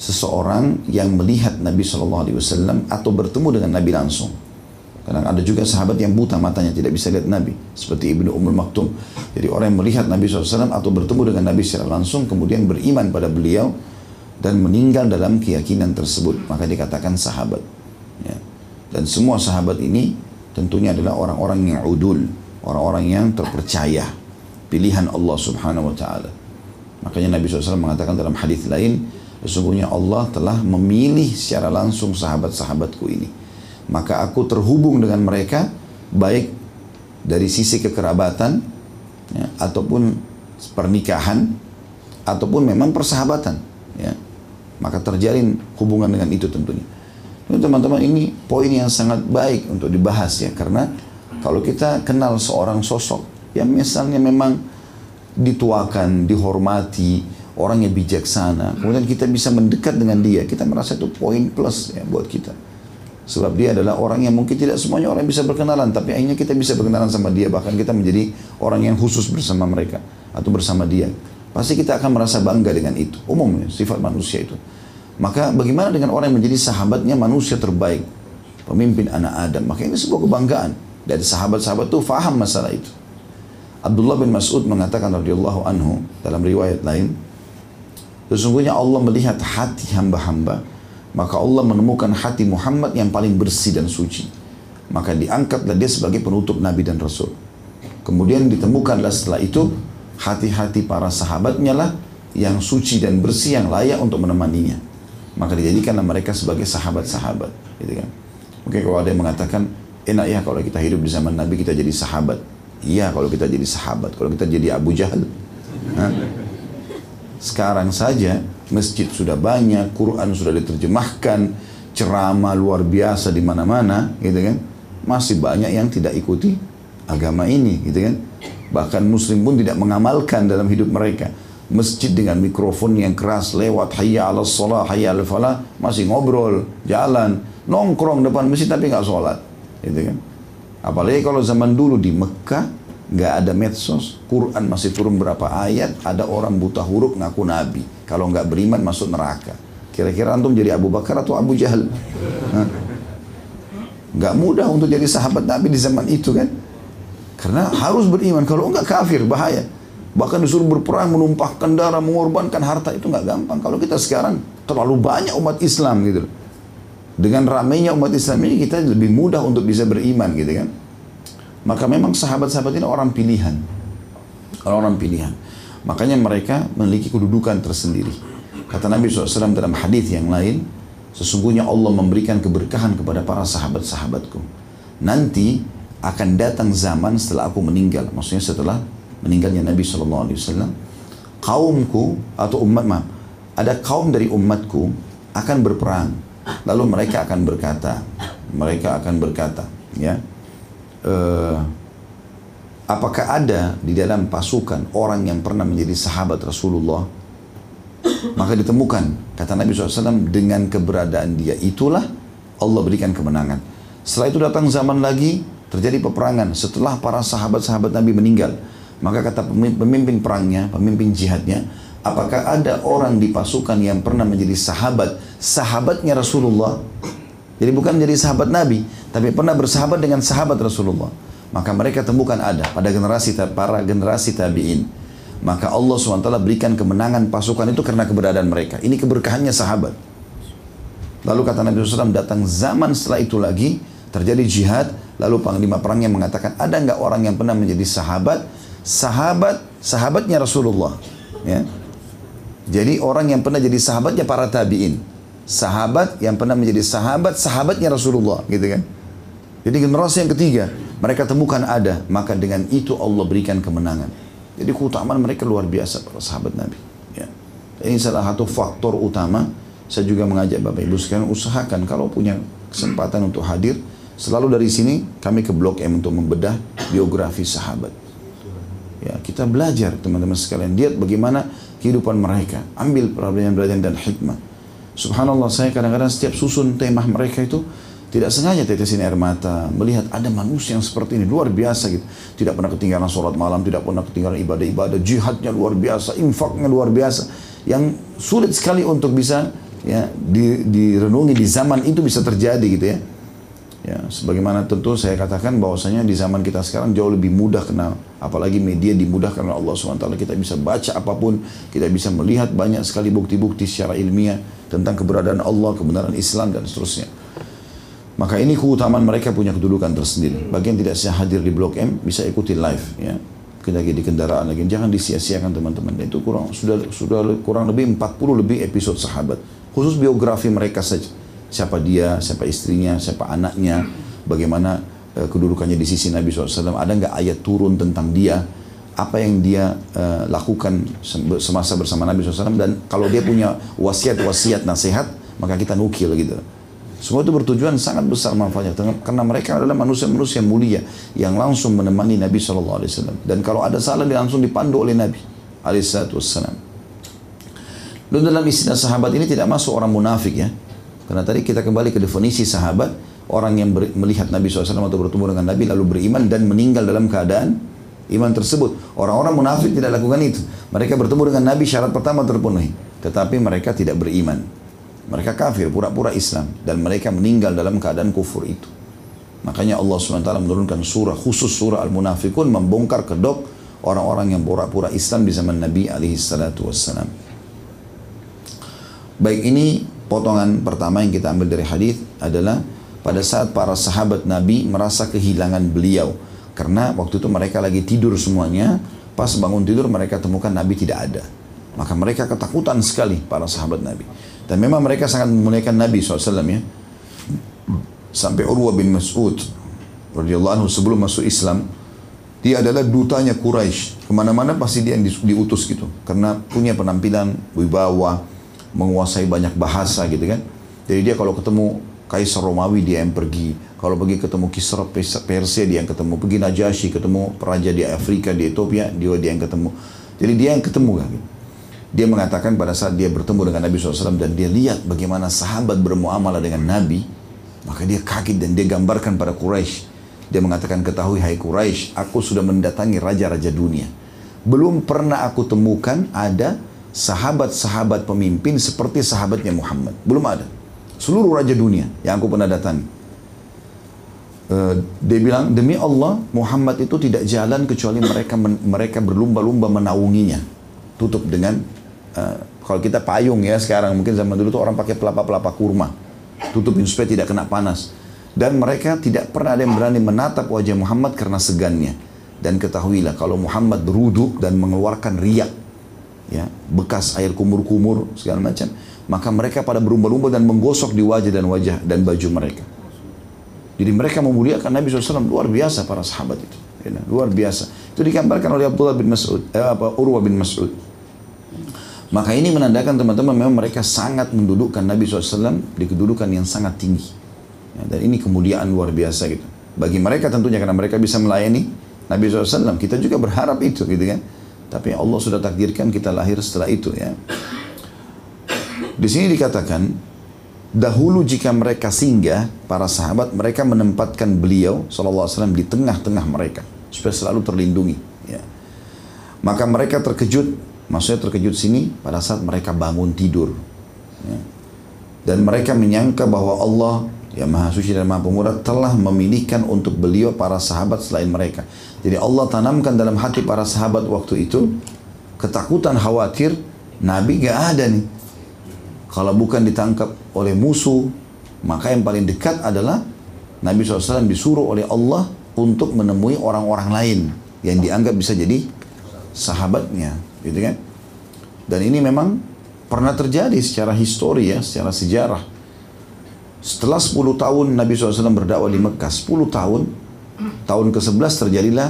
seseorang yang melihat Nabi shallallahu alaihi wasallam atau bertemu dengan Nabi langsung. Karena ada juga sahabat yang buta matanya, tidak bisa lihat Nabi. Seperti Ibnu Umul Maktum. Jadi orang yang melihat Nabi shallallahu alaihi wasallam atau bertemu dengan Nabi secara langsung, kemudian beriman pada beliau, dan meninggal dalam keyakinan tersebut. Maka dikatakan sahabat. Ya. Dan semua sahabat ini tentunya adalah orang-orang yang udul. Orang-orang yang terpercaya. Pilihan Allah subhanahu wa ta'ala. Makanya Nabi shallallahu alaihi wasallam mengatakan dalam hadis lain, sesungguhnya Allah telah memilih secara langsung sahabat-sahabatku ini. Maka aku terhubung dengan mereka, baik dari sisi kekerabatan, ya, ataupun pernikahan, ataupun memang persahabatan. Ya. Maka terjalin hubungan dengan itu tentunya. Teman-teman, ini poin yang sangat baik untuk dibahas ya. Karena kalau kita kenal seorang sosok yang misalnya memang dituakan, dihormati, orangnya bijaksana, kemudian kita bisa mendekat dengan dia, kita merasa itu poin plus ya, buat kita. Sebab dia adalah orang yang mungkin tidak semuanya orang bisa berkenalan. Tapi akhirnya kita bisa berkenalan sama dia. Bahkan kita menjadi orang yang khusus bersama mereka. Atau bersama dia. Pasti kita akan merasa bangga dengan itu. Umumnya sifat manusia itu. Maka bagaimana dengan orang yang menjadi sahabatnya manusia terbaik. Pemimpin anak Adam. Maka ini sebuah kebanggaan. Dan sahabat-sahabat itu faham masalah itu. Abdullah bin Mas'ud mengatakan radhiyallahu anhu dalam riwayat lain, sesungguhnya Allah melihat hati hamba-hamba. Maka Allah menemukan hati Muhammad yang paling bersih dan suci. Maka diangkatlah dia sebagai penutup Nabi dan Rasul. Kemudian ditemukanlah setelah itu, hati-hati para sahabatnya lah yang suci dan bersih, yang layak untuk menemaninya. Maka dijadikanlah mereka sebagai sahabat-sahabat. Gitu kan? Oke, kalau ada yang mengatakan, enak ya kalau kita hidup di zaman Nabi kita jadi sahabat. Iya kalau kita jadi sahabat, kalau kita jadi Abu Jahal. Hah? Sekarang saja, masjid sudah banyak, Quran sudah diterjemahkan, ceramah luar biasa di mana-mana, gitu kan? Masih banyak yang tidak ikuti agama ini, gitu kan? Bahkan Muslim pun tidak mengamalkan dalam hidup mereka. Masjid dengan mikrofon yang keras lewat, hayya ala sholah, hayya ala falah, masih ngobrol, jalan, nongkrong depan masjid tapi nggak sholat, gitu kan? Apalagi kalau zaman dulu di Mekah nggak ada medsos, Quran masih turun berapa ayat, ada orang buta huruf ngaku Nabi. Kalau nggak beriman masuk neraka. Kira-kira antum jadi Abu Bakar atau Abu Jahal? Nggak mudah untuk jadi sahabat Nabi di zaman itu kan? Karena harus beriman, kalau nggak kafir bahaya. Bahkan disuruh berperang, menumpahkan darah, mengorbankan harta, itu nggak gampang. Kalau kita sekarang terlalu banyak umat Islam gitu. Dengan ramainya umat Islam ini kita lebih mudah untuk bisa beriman gitu kan? Maka memang sahabat-sahabat ini orang pilihan. Orang-orang pilihan. Makanya mereka memiliki kedudukan tersendiri. Kata Nabi shallallahu alaihi wasallam dalam hadis yang lain, sesungguhnya Allah memberikan keberkahan kepada para sahabat-sahabatku. Nanti akan datang zaman setelah aku meninggal. Maksudnya setelah meninggalnya Nabi shallallahu alaihi wasallam. Kaumku, atau umat, maaf. Ada kaum dari umatku akan berperang. Lalu mereka akan berkata. Mereka akan berkata. Ya. Uh, apakah ada di dalam pasukan orang yang pernah menjadi sahabat Rasulullah? Maka ditemukan, kata Nabi shallallahu alaihi wasallam, dengan keberadaan dia itulah Allah berikan kemenangan. Setelah itu datang zaman lagi, terjadi peperangan setelah para sahabat-sahabat Nabi meninggal. Maka kata pemimpin perangnya, pemimpin jihadnya, apakah ada orang di pasukan yang pernah menjadi sahabat, sahabatnya Rasulullah? Jadi bukan menjadi sahabat Nabi, tapi pernah bersahabat dengan sahabat Rasulullah. Maka mereka temukan ada pada generasi para generasi tabi'in. Maka Allah subhanahu wa taala berikan kemenangan pasukan itu karena keberadaan mereka. Ini keberkahannya sahabat. Lalu kata Nabi shallallahu alaihi wasallam, datang zaman setelah itu lagi, Terjadi jihad, lalu panglima perangnya mengatakan, ada nggak orang yang pernah menjadi sahabat, sahabat, sahabatnya Rasulullah. Ya. Jadi orang yang pernah jadi sahabatnya para tabi'in. Sahabat yang pernah menjadi sahabat, sahabatnya Rasulullah. Gitu kan. Jadi generasi yang ketiga, mereka temukan ada. Maka dengan itu Allah berikan kemenangan. Jadi keutamaan mereka luar biasa para sahabat Nabi. Ya. Ini salah satu faktor utama. Saya juga mengajak Bapak Ibu sekalian, usahakan kalau punya kesempatan untuk hadir. Selalu dari sini kami ke Blok M untuk membedah biografi sahabat. Ya, kita belajar teman-teman sekalian, lihat bagaimana kehidupan mereka. Ambil pelajaran-pelajaran dan hikmah. Subhanallah, saya kadang-kadang setiap susun tema mereka itu tidak sengaja tetesin air mata. Melihat ada manusia yang seperti ini, luar biasa gitu. Tidak pernah ketinggalan sholat malam, tidak pernah ketinggalan ibadah-ibadah. Jihadnya luar biasa, infaknya luar biasa. Yang sulit sekali untuk bisa ya direnungi di zaman itu bisa terjadi gitu ya. Ya, sebagaimana tentu saya katakan bahwasanya di zaman kita sekarang jauh lebih mudah kenal, apalagi media dimudahkan oleh Allah subhanahu wa taala. Kita bisa baca apapun, kita bisa melihat banyak sekali bukti-bukti secara ilmiah tentang keberadaan Allah, kebenaran Islam, dan seterusnya. Maka ini keutamaan mereka punya kedudukan tersendiri. Bagi yang tidak siap hadir di Blok M, bisa ikuti live ya. Lagi di kendaraan lagi, jangan disia-siakan teman-teman. Itu kurang sudah sudah kurang lebih empat puluh lebih episode sahabat, khusus biografi mereka saja. Siapa dia, siapa istrinya, siapa anaknya, bagaimana uh, kedudukannya di sisi Nabi shallallahu alaihi wasallam, ada nggak ayat turun tentang dia, apa yang dia uh, lakukan semasa bersama Nabi shallallahu alaihi wasallam, dan kalau dia punya wasiat-wasiat nasihat, maka kita nukil gitu. Semua itu bertujuan sangat besar manfaatnya, karena mereka adalah manusia-manusia mulia yang langsung menemani Nabi shallallahu alaihi wasallam. Dan kalau ada salah, dia langsung dipandu oleh Nabi alaihissalam. Dan dalam istilah sahabat ini tidak masuk orang munafik ya. Karena tadi kita kembali ke definisi sahabat, orang yang melihat Nabi shallallahu alaihi wasallam atau bertemu dengan Nabi lalu beriman dan meninggal dalam keadaan iman tersebut. Orang-orang munafik tidak lakukan itu. Mereka bertemu dengan Nabi, syarat pertama terpenuhi, tetapi mereka tidak beriman. Mereka kafir, pura-pura Islam, dan mereka meninggal dalam keadaan kufur itu. Makanya Allah subhanahu wa taala menurunkan surah, khusus surah Al-Munafikun, membongkar kedok orang-orang yang pura-pura Islam di zaman Nabi alaihissalam. Baik, ini potongan pertama yang kita ambil dari hadis adalah pada saat para sahabat Nabi merasa kehilangan beliau. Karena waktu itu mereka lagi tidur semuanya, pas bangun tidur mereka temukan Nabi tidak ada. Maka mereka ketakutan sekali para sahabat Nabi. Dan memang mereka sangat memuliakan Nabi shallallahu alaihi wasallam ya. Sampai Urwah bin Mas'ud radhiyallahu anhu sebelum masuk Islam, dia adalah dutanya Quraisy. Kemana-mana pasti dia yang diutus gitu. Karena punya penampilan wibawa, menguasai banyak bahasa gitu kan. Jadi dia kalau ketemu Kaisar Romawi dia yang pergi, kalau pergi ketemu Kisra Persia dia yang ketemu, pergi Najasyi ketemu raja di Afrika, di Ethiopia dia dia yang ketemu. Jadi dia yang ketemu kan. Dia mengatakan pada saat dia bertemu dengan Nabi shallallahu alaihi wasallam dan dia lihat bagaimana sahabat bermuamalah dengan Nabi, maka dia kaget dan dia gambarkan pada Quraisy. Dia mengatakan, ketahui hai Quraisy, aku sudah mendatangi raja-raja dunia, belum pernah aku temukan ada sahabat-sahabat pemimpin seperti sahabatnya Muhammad. Belum ada. Seluruh raja dunia yang aku pernah datangi. Uh, dia bilang, demi Allah, Muhammad itu tidak jalan kecuali mereka mereka berlumba-lumba menaunginya. Tutup dengan, uh, kalau kita payung ya sekarang, mungkin zaman dulu tuh orang pakai pelapa-pelapa kurma. Tutupin supaya tidak kena panas. Dan mereka tidak pernah ada yang berani menatap wajah Muhammad karena segannya. Dan ketahuilah, kalau Muhammad beruduk dan mengeluarkan riak, ya, bekas air kumur-kumur segala macam, maka mereka pada berlumba-lumba dan menggosok di wajah dan wajah dan baju mereka. Jadi mereka memuliakan Nabi shallallahu alaihi wasallam, luar biasa para sahabat itu, ya, luar biasa. Itu digambarkan oleh Abdullah bin Mas'ud, eh, apa, Urwah bin Mas'ud. Maka ini menandakan teman-teman memang mereka sangat mendudukkan Nabi shallallahu alaihi wasallam di kedudukan yang sangat tinggi. Ya, dan ini kemuliaan luar biasa gitu. Bagi mereka tentunya karena mereka bisa melayani Nabi shallallahu alaihi wasallam. Kita juga berharap itu gitu kan. Tapi Allah sudah takdirkan kita lahir setelah itu ya. Di sini dikatakan, dahulu jika mereka singgah, para sahabat mereka menempatkan beliau shallallahu alaihi wasallam di tengah-tengah mereka, supaya selalu terlindungi. Ya. Maka mereka terkejut, maksudnya terkejut sini pada saat mereka bangun tidur. Ya. Dan mereka menyangka bahwa Allah yang Maha Suci dan Maha Pemurah telah memilihkan untuk beliau para sahabat selain mereka. Jadi Allah tanamkan dalam hati para sahabat waktu itu ketakutan, khawatir Nabi gak ada nih. Kalau bukan ditangkap oleh musuh, maka yang paling dekat adalah Nabi shallallahu alaihi wasallam disuruh oleh Allah untuk menemui orang-orang lain yang dianggap bisa jadi sahabatnya, gitu kan? Dan ini memang pernah terjadi secara histori ya, secara sejarah. Setelah sepuluh tahun Nabi shallallahu alaihi wasallam berdakwah di Mekkah, sepuluh tahun, tahun ke sebelas terjadilah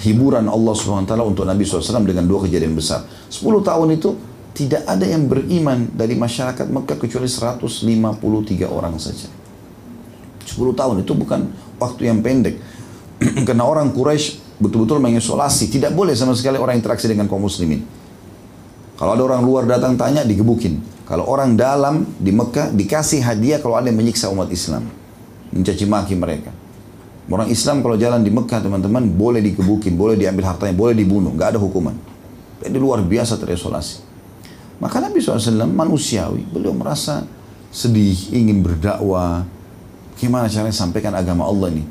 hiburan Allah subhanahu wa taala untuk Nabi shallallahu alaihi wasallam dengan dua kejadian besar. sepuluh tahun itu tidak ada yang beriman dari masyarakat Mekkah kecuali seratus lima puluh tiga orang saja. sepuluh tahun itu bukan waktu yang pendek. Karena orang Quraisy betul-betul mengisolasi, tidak boleh sama sekali orang interaksi dengan kaum muslimin. Kalau ada orang luar datang tanya, digebukin. Kalau orang dalam di Mekkah dikasih hadiah kalau ada yang menyiksa umat Islam, mencaci maki mereka. Orang Islam kalau jalan di Mekkah, teman-teman, boleh digebukin, boleh diambil hartanya, boleh dibunuh, nggak ada hukuman. Jadi luar biasa terisolasi. Maka Nabi shallallahu alaihi wasallam manusiawi, beliau merasa sedih, ingin berdakwah. Gimana caranya sampaikan agama Allah ini?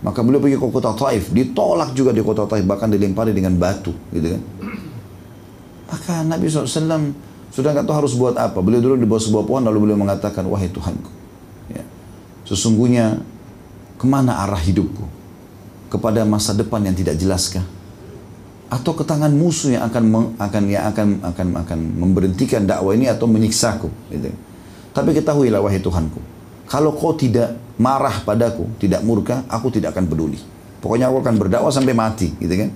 Maka beliau pergi ke kota Taif, ditolak juga di kota Taif, bahkan dilempari dengan batu, gitu kan? Maka Nabi shallallahu alaihi wasallam sudah nggak tahu harus buat apa. Beliau dulu di bawah sebuah pohon, lalu beliau mengatakan, wahai Tuhanku, ya, sesungguhnya kemana arah hidupku? Kepada masa depan yang tidak jelaskah? Atau ke tangan musuh yang akan akan yang akan akan akan memberhentikan dakwah ini atau menyiksaku? Gitu. Tapi ketahuilah wahai Tuhanku, kalau kau tidak marah padaku, tidak murka, aku tidak akan peduli. Pokoknya aku akan berdakwah sampai mati, gitu kan?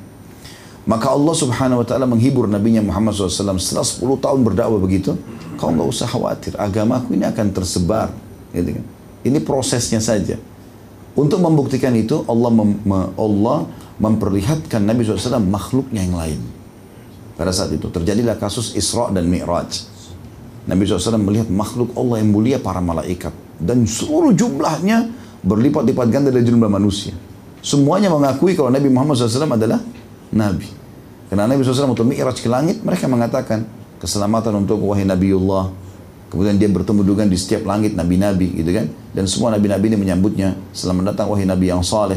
Maka Allah subhanahu wa taala menghibur Nabi-Nya Muhammad shallallahu alaihi wasallam setelah sepuluh tahun berdakwah begitu, kau nggak usah khawatir, agamaku ini akan tersebar, gitu kan? Ini prosesnya saja. Untuk membuktikan itu, Allah mem Allah memperlihatkan Nabi shallallahu alaihi wasallam makhluknya yang lain. Pada saat itu terjadilah kasus Isra dan Mi'raj. Nabi shallallahu alaihi wasallam melihat makhluk Allah yang mulia, para malaikat, dan seluruh jumlahnya berlipat-lipat ganda dari jumlah manusia. Semuanya mengakui kalau Nabi Muhammad shallallahu alaihi wasallam adalah Nabi. Karena Nabi shallallahu alaihi wasallam waktu Mi'raj ke langit, mereka mengatakan, keselamatan untuk wahai Nabiullah. Kemudian dia bertemu dengan di setiap langit nabi-nabi, gitu kan? Dan semua nabi-nabi ini menyambutnya, selamat datang wahai nabi yang saleh.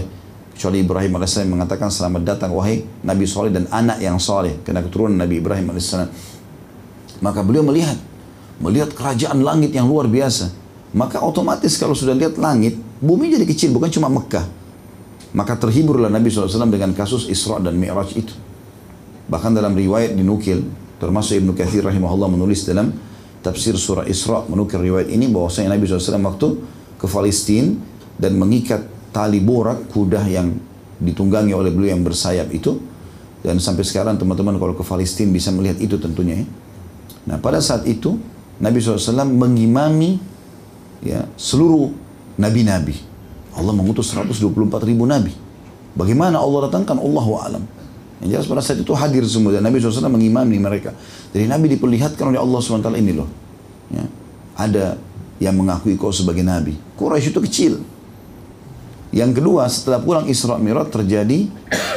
Kecuali Ibrahim alaihissalam mengatakan, selamat datang wahai nabi saleh dan anak yang saleh, karena keturunan Nabi Ibrahim alaihissalam. Maka beliau melihat, melihat kerajaan langit yang luar biasa. Maka otomatis kalau sudah lihat langit, bumi jadi kecil, bukan cuma Mekkah. Maka terhiburlah Nabi shallallahu alaihi wasallam dengan kasus Isra dan Mi'raj itu. Bahkan dalam riwayat dinukil, termasuk Ibnu Kathir rahimahullah menulis dalam tafsir surah Isra, menukil riwayat ini bahwasanya Nabi shallallahu alaihi wasallam waktu ke Palestina dan mengikat tali borak kuda yang ditunggangi oleh beliau yang bersayap itu, dan sampai sekarang teman-teman kalau ke Palestina bisa melihat itu tentunya ya. Nah pada saat itu Nabi shallallahu alaihi wasallam mengimami ya seluruh nabi-nabi. Allah mengutus seratus dua puluh empat ribu nabi. Bagaimana Allah datangkan? Allahu a'lam. Yang jelas pada saat itu hadir semua dan Nabi shallallahu alaihi wasallam mengimami mereka. Jadi Nabi diperlihatkan oleh Allah subhanahu wa taala, ini loh, ya, ada yang mengakui kau sebagai Nabi. Quraisy itu kecil. Yang kedua, setelah pulang Isra Mi'raj terjadi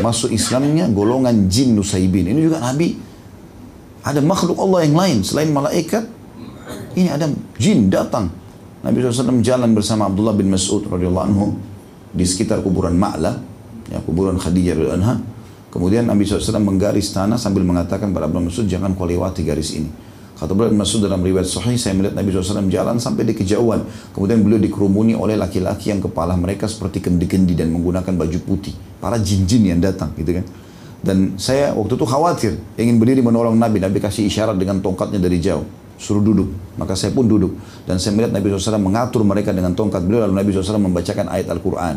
masuk Islamnya golongan jin Nusaybin. Ini juga Nabi. Ada makhluk Allah yang lain selain malaikat. Ini ada jin datang. Nabi shallallahu alaihi wasallam jalan bersama Abdullah bin Mas'ud radhiyallahu anhu di sekitar kuburan Ma'la, ya, kuburan Khadijah radhiyallahu anha. Kemudian Nabi shallallahu alaihi wasallam menggaris tanah sambil mengatakan kepada Ibn Mas'ud, jangan kau lewati garis ini. Kata Ibn Mas'ud dalam riwayat sahih, saya melihat Nabi shallallahu alaihi wasallam jalan sampai di kejauhan. Kemudian beliau dikerumuni oleh laki-laki yang kepala mereka seperti kendi-kendi dan menggunakan baju putih. Para jin-jin yang datang, gitu kan. Dan saya waktu itu khawatir, ingin berdiri menolong Nabi. Nabi kasih isyarat dengan tongkatnya dari jauh, suruh duduk. Maka saya pun duduk. Dan saya melihat Nabi shallallahu alaihi wasallam mengatur mereka dengan tongkat beliau. Lalu Nabi shallallahu alaihi wasallam membacakan ayat Al-Quran.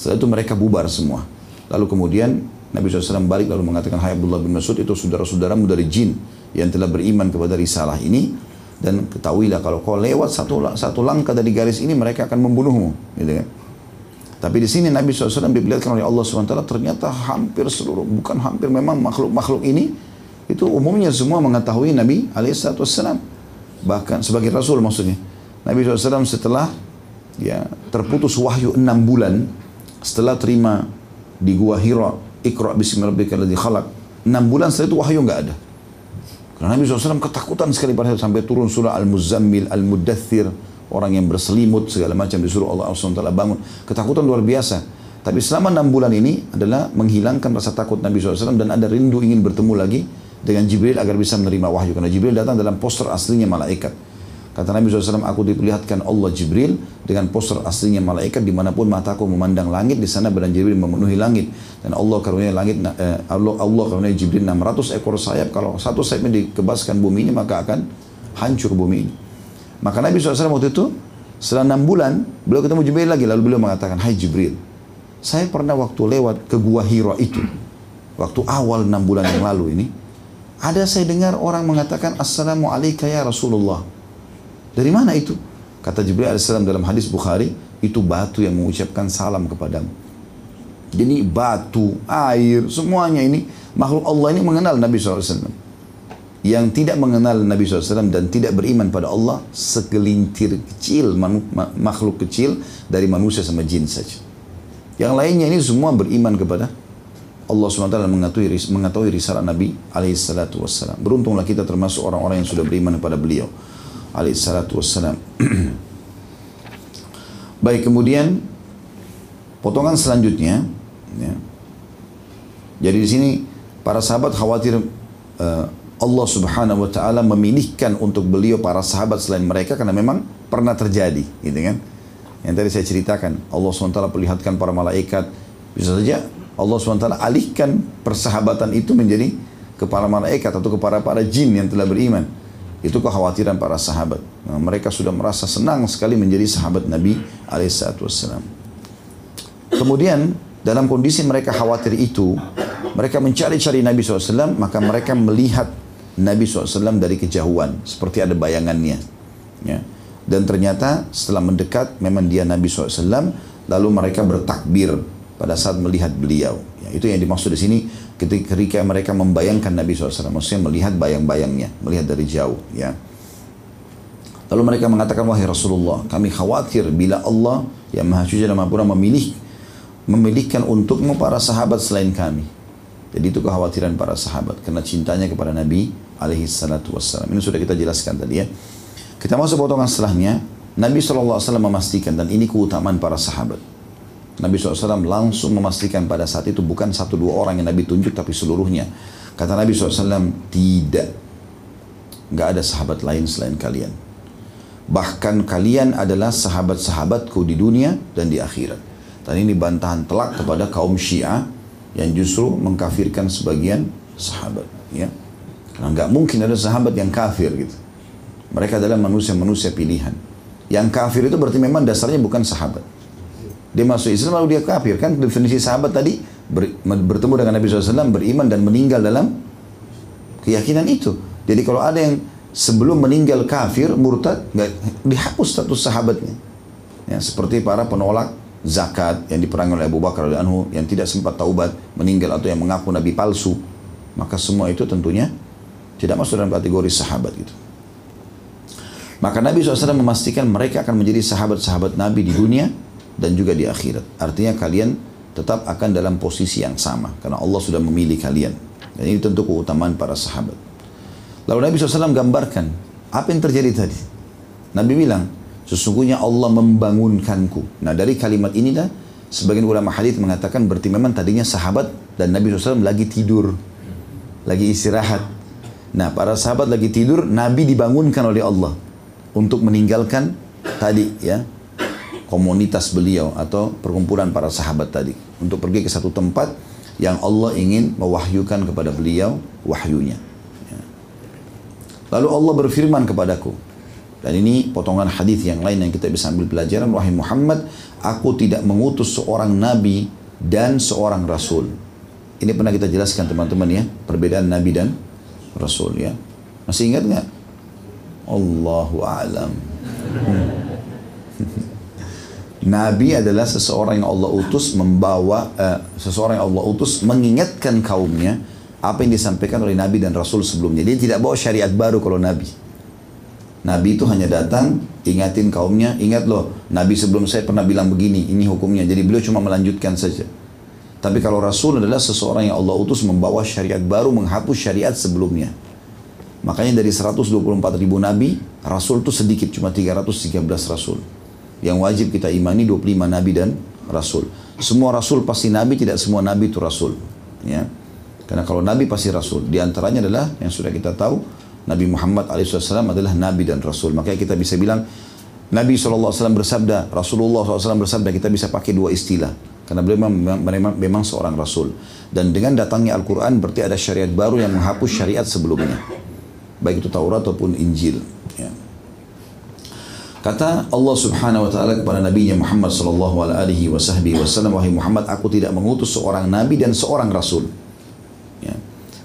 Setelah itu mereka bubar semua. Lalu kemudian Nabi shallallahu alaihi wasallam balik lalu mengatakan, hai Abdullah bin Mas'ud, itu saudara-saudaramu dari jin yang telah beriman kepada risalah ini, dan ketahuilah kalau kau lewat satu, satu langkah dari garis ini, mereka akan membunuhmu, gitu kan? Tapi di sini Nabi shallallahu alaihi wasallam diperlihatkan oleh Allah subhanahu wa taala, ternyata hampir seluruh, bukan hampir, memang makhluk-makhluk ini itu umumnya semua mengetahui Nabi alaihissalam, bahkan sebagai Rasul maksudnya. Nabi shallallahu alaihi wasallam setelah ya, terputus wahyu enam bulan, setelah terima di Gua Hira Iqra bismillahirrahmanirrahim khalaq, enam bulan setelah itu wahyu nggak ada. Karena Nabi shallallahu alaihi wasallam ketakutan sekali pada saat sampai turun surah Al-Muzammil, Al-Muddathir, orang yang berselimut segala macam disuruh Allah subhanahu wa taala bangun. Ketakutan luar biasa. Tapi selama enam bulan ini adalah menghilangkan rasa takut Nabi shallallahu alaihi wasallam, dan ada rindu ingin bertemu lagi dengan Jibril agar bisa menerima wahyu. Karena Jibril datang dalam poster aslinya malaikat. Kata Nabi shallallahu alaihi wasallam, aku diperlihatkan Allah Jibril dengan postur aslinya malaikat, dimanapun mataku memandang langit, di sana badan Jibril memenuhi langit. Dan Allah karunia langit, eh, Allah, Allah karunia Jibril enam ratus ekor sayap. Kalau satu sayapnya dikebaskan bumi ini, maka akan hancur bumi ini. Maka Nabi shallallahu alaihi wasallam waktu itu, setelah enam bulan, beliau ketemu Jibril lagi. Lalu beliau mengatakan, hai Jibril, saya pernah waktu lewat ke Gua Hira itu, waktu awal enam bulan yang lalu ini, ada saya dengar orang mengatakan, Assalamu alaika ya Rasulullah. Dari mana itu? Kata Jibril alaihissalam dalam hadis Bukhari, itu batu yang mengucapkan salam kepadamu. Jadi batu, air, semuanya ini makhluk Allah ini mengenal Nabi shallallahu alaihi wasallam. Yang tidak mengenal Nabi shallallahu alaihi wasallam dan tidak beriman pada Allah, segelintir kecil, makhluk kecil dari manusia sama jin saja. Yang lainnya ini semua beriman kepada Allah subhanahu wa taala dan mengetahui, mengetahui risalah Nabi alaihissalatu wassalam. Beruntunglah kita termasuk orang-orang yang sudah beriman kepada beliau alaihissalatu wassalam. Baik, kemudian potongan selanjutnya ya. Jadi di sini para sahabat khawatir uh, Allah subhanahu wa ta'ala memilihkan untuk beliau para sahabat selain mereka, karena memang pernah terjadi gitu kan. Yang tadi saya ceritakan, Allah subhanahu wa taala perlihatkan para malaikat. Bisa saja Allah subhanahu wa taala alihkan persahabatan itu menjadi kepada malaikat atau kepada para jin yang telah beriman. Itu kekhawatiran para sahabat. Nah, mereka sudah merasa senang sekali menjadi sahabat Nabi alaihissalam. Kemudian dalam kondisi mereka khawatir itu, mereka mencari-cari Nabi shallallahu alaihi wasallam, maka mereka melihat Nabi shallallahu alaihi wasallam dari kejauhan, seperti ada bayangannya. Ya. Dan ternyata setelah mendekat, memang dia Nabi shallallahu alaihi wasallam, lalu mereka bertakbir pada saat melihat beliau. Ya, itu yang dimaksud di sini, ketika mereka membayangkan Nabi shallallahu alaihi wasallam, maksudnya melihat bayang-bayangnya, melihat dari jauh. Ya. Lalu mereka mengatakan, wahai Rasulullah, kami khawatir bila Allah yang Maha Suci dan Maha Purna memilih, memilihkan untukmu para sahabat selain kami. Jadi itu kekhawatiran para sahabat, karena cintanya kepada Nabi alaihi salatu wassalam. Ini sudah kita jelaskan tadi ya. Kita masuk potongan setelahnya, Nabi shallallahu alaihi wasallam memastikan, dan ini keutamaan para sahabat. Nabi shallallahu alaihi wasallam langsung memastikan pada saat itu, bukan satu dua orang yang Nabi tunjuk, tapi seluruhnya. Kata Nabi shallallahu alaihi wasallam, tidak, nggak ada sahabat lain selain kalian. Bahkan kalian adalah sahabat-sahabatku di dunia dan di akhirat. Dan ini bantahan telak kepada kaum Syiah yang justru mengkafirkan sebagian sahabat. Ya, nah, nggak mungkin ada sahabat yang kafir gitu. Mereka adalah manusia-manusia pilihan. Yang kafir itu berarti memang dasarnya bukan sahabat. Dia masuk Islam lalu dia kafir. Kan definisi sahabat tadi, ber, bertemu dengan Nabi shallallahu alaihi wasallam, beriman dan meninggal dalam keyakinan itu. Jadi kalau ada yang sebelum meninggal kafir, murtad, nggak, dihapus status sahabatnya. Ya, seperti para penolak zakat yang diperangi oleh Abu Bakar radhiyallahu anhu, yang tidak sempat taubat, meninggal, atau yang mengaku Nabi palsu. Maka semua itu tentunya tidak masuk dalam kategori sahabat gitu. Maka Nabi shallallahu alaihi wasallam memastikan mereka akan menjadi sahabat-sahabat Nabi di dunia dan juga di akhirat. Artinya kalian tetap akan dalam posisi yang sama, karena Allah sudah memilih kalian. Dan ini tentu keutamaan para sahabat. Lalu Nabi shallallahu alaihi wasallam gambarkan apa yang terjadi tadi. Nabi bilang, sesungguhnya Allah membangunkanku. Nah, dari kalimat inilah sebagian ulama hadis mengatakan berarti memang tadinya sahabat dan Nabi shallallahu alaihi wasallam lagi tidur, lagi istirahat. Nah, para sahabat lagi tidur, Nabi dibangunkan oleh Allah untuk meninggalkan tadi ya, komunitas beliau atau perkumpulan para sahabat tadi, untuk pergi ke satu tempat yang Allah ingin mewahyukan kepada beliau wahyunya. Lalu Allah berfirman kepadaku, dan ini potongan hadis yang lain yang kita bisa ambil pelajaran, wahai Muhammad, aku tidak mengutus seorang nabi dan seorang rasul. Ini pernah kita jelaskan teman-teman ya, perbedaan nabi dan rasul ya. Masih ingat nggak? Allahu a'lam. Nabi adalah seseorang yang Allah utus membawa, uh, seseorang yang Allah utus mengingatkan kaumnya apa yang disampaikan oleh Nabi dan Rasul sebelumnya. Dia tidak bawa syariat baru kalau Nabi. Nabi itu hanya datang, ingatin kaumnya, ingat loh, Nabi sebelum saya pernah bilang begini, ini hukumnya. Jadi beliau cuma melanjutkan saja. Tapi kalau Rasul adalah seseorang yang Allah utus membawa syariat baru, menghapus syariat sebelumnya. Makanya dari seratus dua puluh empat ribu Nabi, Rasul itu sedikit, cuma tiga ratus tiga belas Rasul. Yang wajib kita imani dua puluh lima nabi dan rasul. Semua rasul pasti nabi, tidak semua nabi itu rasul. Ya. Karena kalau nabi pasti rasul. Di antaranya adalah yang sudah kita tahu, Nabi Muhammad alaihissalam adalah Nabi dan Rasul. Makanya kita bisa bilang, Nabi shallallahu alaihi wasallam bersabda, Rasulullah shallallahu alaihi wasallam bersabda, kita bisa pakai dua istilah. Karena beliau memang, memang, memang seorang Rasul. Dan dengan datangnya Al-Quran, berarti ada syariat baru yang menghapus syariat sebelumnya. Baik itu Taurat ataupun Injil. Ya. Kata Allah subhanahu wa ta'ala kepada Nabi Muhammad sallallahu alaihi wa sahbihi wa sallam, wahai Muhammad, aku tidak mengutus seorang Nabi dan seorang Rasul. Ya.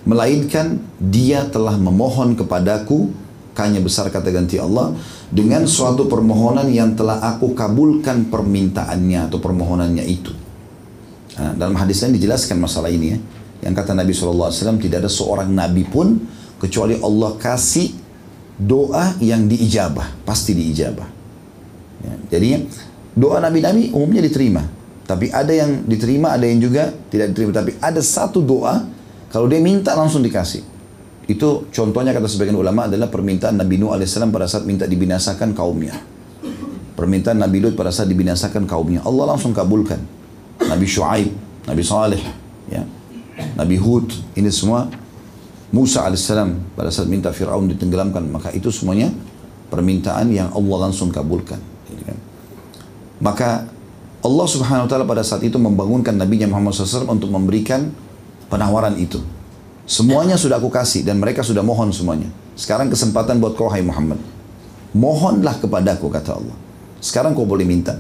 Melainkan dia telah memohon kepadaku, kanya besar kata ganti Allah, dengan suatu permohonan yang telah aku kabulkan permintaannya atau permohonannya itu. Nah, dalam hadis lain dijelaskan masalah ini ya. Yang kata Nabi shallallahu alaihi wasallam, tidak ada seorang Nabi pun kecuali Allah kasih doa yang diijabah, pasti diijabah. Ya, jadi doa nabi-nabi umumnya diterima, tapi ada yang diterima, ada yang juga tidak diterima. Tapi ada satu doa kalau dia minta langsung dikasih. Itu contohnya kata sebagian ulama adalah permintaan Nabi Nuh alaihissalam pada saat minta dibinasakan kaumnya, permintaan Nabi Lut pada saat dibinasakan kaumnya, Allah langsung kabulkan. Nabi Shuaib, Nabi Saleh, ya, Nabi Hud, ini semua. Musa alaihissalam pada saat minta Fir'aun ditenggelamkan, maka itu semuanya permintaan yang Allah langsung kabulkan. Maka Allah subhanahu wa ta'ala pada saat itu membangunkan Nabi Muhammad shallallahu alaihi wasallam untuk memberikan penawaran itu. Semuanya sudah aku kasih dan mereka sudah mohon semuanya. Sekarang kesempatan buat kau, hai Muhammad. Mohonlah kepadaku, kata Allah. Sekarang kau boleh minta.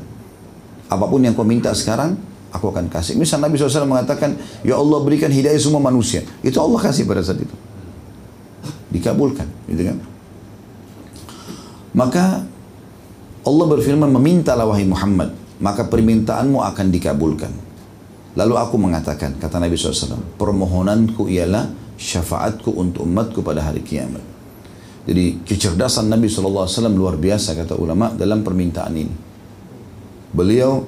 Apapun yang kau minta sekarang, aku akan kasih. Misal Nabi shallallahu alaihi wasallam mengatakan, ya Allah berikan hidayah semua manusia. Itu Allah kasih pada saat itu. Dikabulkan. Gitu kan? Maka Allah berfirman, memintalah wahai Muhammad, maka permintaanmu akan dikabulkan. Lalu aku mengatakan, kata Nabi shallallahu alaihi wasallam, permohonanku ialah syafaatku untuk umatku pada hari kiamat. Jadi kecerdasan Nabi shallallahu alaihi wasallam luar biasa kata ulama dalam permintaan ini. Beliau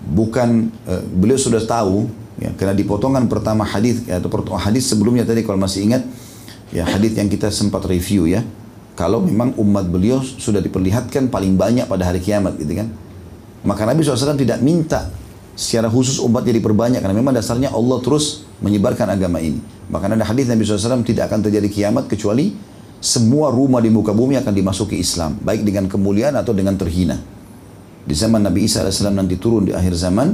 bukan uh, beliau sudah tahu ya, karena di potongan pertama hadis atau hadis sebelumnya tadi kalau masih ingat ya, hadis yang kita sempat review ya, kalau memang umat beliau sudah diperlihatkan paling banyak pada hari kiamat gitu kan, maka Nabi shallallahu alaihi wasallam tidak minta secara khusus umatnya diperbanyak karena memang dasarnya Allah terus menyebarkan agama ini. Bahkan ada hadis Nabi shallallahu alaihi wasallam, tidak akan terjadi kiamat kecuali semua rumah di muka bumi akan dimasuki Islam, baik dengan kemuliaan atau dengan terhina. Di zaman Nabi Isa alaihissalam nanti turun di akhir zaman,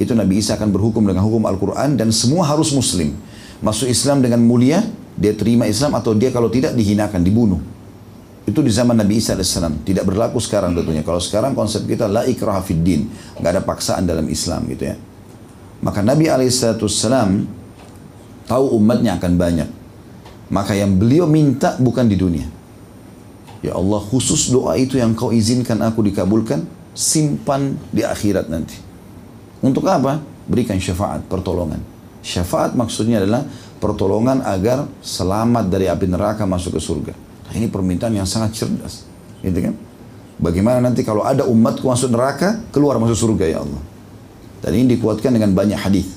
itu Nabi Isa akan berhukum dengan hukum Al-Quran dan semua harus Muslim. Masuk Islam dengan mulia, dia terima Islam, atau dia kalau tidak dihinakan, dibunuh. Itu di zaman Nabi Isa alaihissalam, tidak berlaku sekarang tentunya. Kalau sekarang konsep kita la ikraha fid din, nggak ada paksaan dalam Islam gitu ya. Maka Nabi alaihissalam tahu umatnya akan banyak. Maka yang beliau minta bukan di dunia. Ya Allah, khusus doa itu yang kau izinkan aku dikabulkan, simpan di akhirat nanti. Untuk apa? Berikan syafaat, pertolongan. Syafaat maksudnya adalah pertolongan agar selamat dari api neraka masuk ke surga. Nah, ini permintaan yang sangat cerdas, gitu kan? Bagaimana nanti kalau ada umatku masuk neraka, keluar masuk surga ya Allah. Dan ini dikuatkan dengan banyak hadis.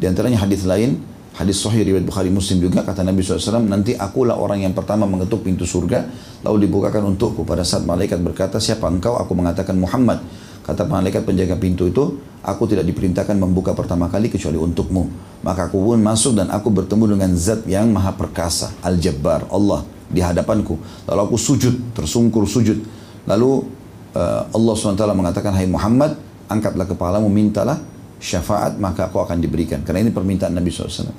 Di antaranya hadis lain, hadis sahih riwayat Bukhari Muslim juga, kata Nabi shallallahu alaihi wasallam, nanti akulah orang yang pertama mengetuk pintu surga, lalu dibukakan untukku. Pada saat malaikat berkata, siapa engkau? Aku mengatakan Muhammad. Kata malaikat penjaga pintu itu, aku tidak diperintahkan membuka pertama kali kecuali untukmu. Maka aku pun masuk dan aku bertemu dengan zat yang maha perkasa, Al-Jabbar, Allah, di hadapanku. Lalu aku sujud, tersungkur sujud. Lalu uh, Allah subhanahu wa taala mengatakan, hai Muhammad, angkatlah kepalamu, mintalah syafaat, maka aku akan diberikan. Karena ini permintaan Nabi shallallahu alaihi wasallam.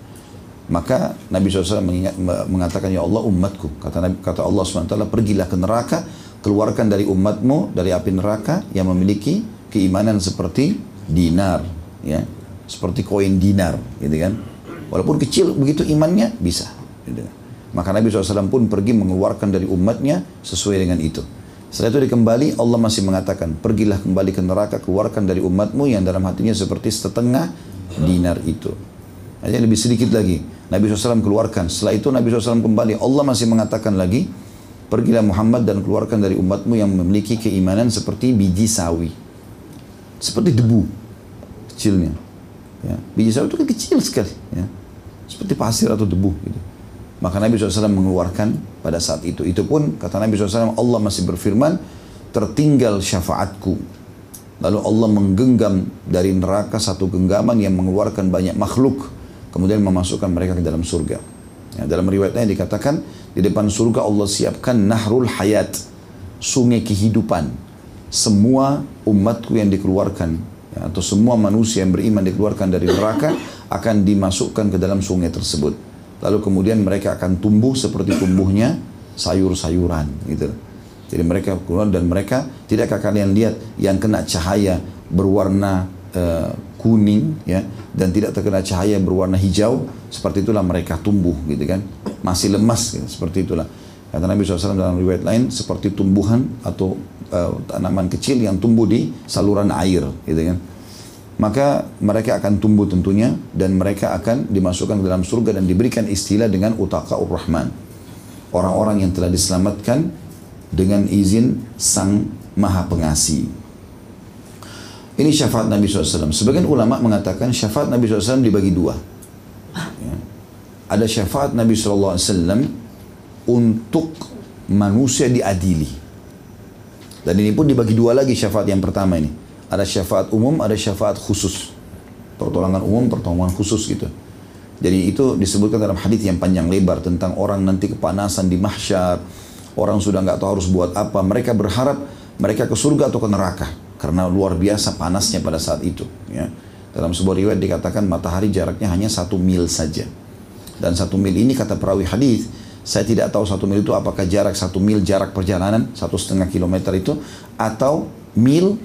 Maka Nabi shallallahu alaihi wasallam mengingat, mengatakan, ya Allah umatku. Kata, Nabi, kata Allah subhanahu wa taala, pergilah ke neraka, keluarkan dari umatmu dari api neraka yang memiliki keimanan seperti dinar. Ya, seperti koin dinar. Gitu kan? Walaupun kecil, begitu imannya bisa. Gitu kan? Maka Nabi shallallahu alaihi wasallam pun pergi mengeluarkan dari umatnya sesuai dengan itu. Setelah itu dikembali, Allah masih mengatakan, pergilah kembali ke neraka, keluarkan dari umatmu yang dalam hatinya seperti setengah dinar itu. Hanya lebih sedikit lagi, Nabi shallallahu alaihi wasallam keluarkan. Setelah itu Nabi shallallahu alaihi wasallam kembali, Allah masih mengatakan lagi, pergilah Muhammad dan keluarkan dari umatmu yang memiliki keimanan seperti biji sawi. Seperti debu, kecilnya. Ya. Biji sawi itu kan kecil sekali. Ya. Seperti pasir atau debu gitu. Maka Nabi shallallahu alaihi wasallam mengeluarkan pada saat itu. Itu pun kata Nabi shallallahu alaihi wasallam, Allah masih berfirman, tertinggal syafaatku. Lalu Allah menggenggam dari neraka satu genggaman yang mengeluarkan banyak makhluk. Kemudian memasukkan mereka ke dalam surga. Ya, dalam riwayat lain dikatakan di depan surga Allah siapkan nahrul hayat, sungai kehidupan. Semua umatku yang dikeluarkan, ya, atau semua manusia yang beriman dikeluarkan dari neraka akan dimasukkan ke dalam sungai tersebut. Lalu kemudian mereka akan tumbuh seperti tumbuhnya sayur-sayuran, gitu. Jadi mereka keluar dan mereka, tidakkah kalian lihat yang kena cahaya berwarna uh, kuning, ya, dan tidak terkena cahaya berwarna hijau, seperti itulah mereka tumbuh, gitu kan? Masih lemas, gitu, seperti itulah. Kata Nabi shallallahu alaihi wasallam dalam riwayat lain, seperti tumbuhan atau uh, tanaman kecil yang tumbuh di saluran air, gitu kan? Maka mereka akan tumbuh tentunya dan mereka akan dimasukkan ke dalam surga dan diberikan istilah dengan utaqa'ur rahman, orang-orang yang telah diselamatkan dengan izin Sang Maha Pengasih. Ini syafaat Nabi shallallahu alaihi wasallam. Sebagian ulama mengatakan syafaat Nabi shallallahu alaihi wasallam dibagi dua. Ya. Ada syafaat Nabi shallallahu alaihi wasallam untuk manusia diadili. Dan ini pun dibagi dua lagi syafaat yang pertama ini. Ada syafaat umum, ada syafaat khusus. Pertolongan umum, pertolongan khusus gitu. Jadi itu disebutkan dalam hadis yang panjang lebar tentang orang nanti kepanasan di mahsyar. Orang sudah nggak tahu harus buat apa. Mereka berharap mereka ke surga atau ke neraka, karena luar biasa panasnya pada saat itu. Ya. Dalam sebuah riwayat dikatakan matahari jaraknya hanya satu mil saja. Dan satu mil ini kata perawi hadis, saya tidak tahu satu mil itu apakah jarak satu mil jarak perjalanan satu setengah kilometer itu, atau mil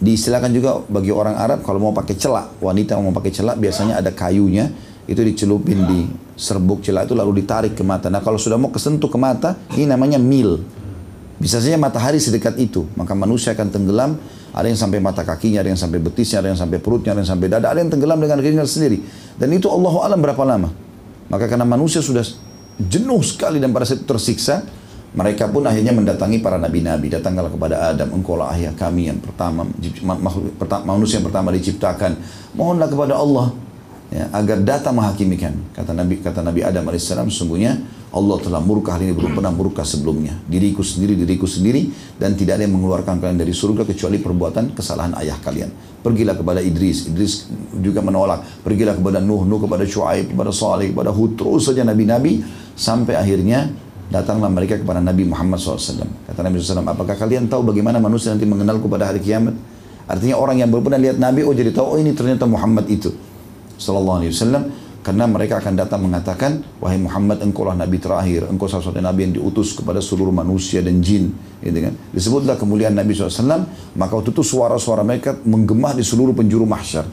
diistilahkan juga bagi orang Arab kalau mau pakai celak, wanita mau pakai celak biasanya ada kayunya itu dicelupin di serbuk celak itu lalu ditarik ke mata. Nah kalau sudah mau kesentuh ke mata, ini namanya mil. Bisa saja matahari sedekat itu, maka manusia akan tenggelam. Ada yang sampai mata kakinya, ada yang sampai betisnya, ada yang sampai perutnya, ada yang sampai dada, ada yang tenggelam dengan dirinya sendiri. Dan itu Allahu alam berapa lama. Maka karena manusia sudah jenuh sekali dan pada saat itu tersiksa, mereka pun akhirnya mendatangi para nabi-nabi. Datanglah kepada Adam, engkaulah ayah kami yang pertama, manusia yang pertama diciptakan. Mohonlah kepada Allah, ya, agar datang menghakimi kami. Kata Nabi, kata Nabi Adam alaihissalam, sungguhnya Allah telah murka, hari ini belum pernah murka sebelumnya. Diriku sendiri, diriku sendiri, dan tidak ada yang mengeluarkan kalian dari surga kecuali perbuatan kesalahan ayah kalian. Pergilah kepada Idris, Idris juga menolak. Pergilah kepada Nuh, Nuh kepada Shuaib, kepada Saleh, kepada Hud, terus saja nabi-nabi, sampai akhirnya datanglah mereka kepada Nabi Muhammad shallallahu alaihi wasallam. Kata Nabi shallallahu alaihi wasallam, apakah kalian tahu bagaimana manusia nanti mengenalku pada hari kiamat? Artinya orang yang belum pernah lihat Nabi, oh jadi tahu, oh ini ternyata Muhammad itu Sallallahu Alaihi Wasallam, karena mereka akan datang mengatakan, wahai Muhammad, engkaulah Nabi terakhir, engkau satu-satunya Nabi yang diutus kepada seluruh manusia dan jin, gitu kan? Disebutlah kemuliaan Nabi shallallahu alaihi wasallam, maka waktu itu suara-suara mereka menggema di seluruh penjuru mahsyar.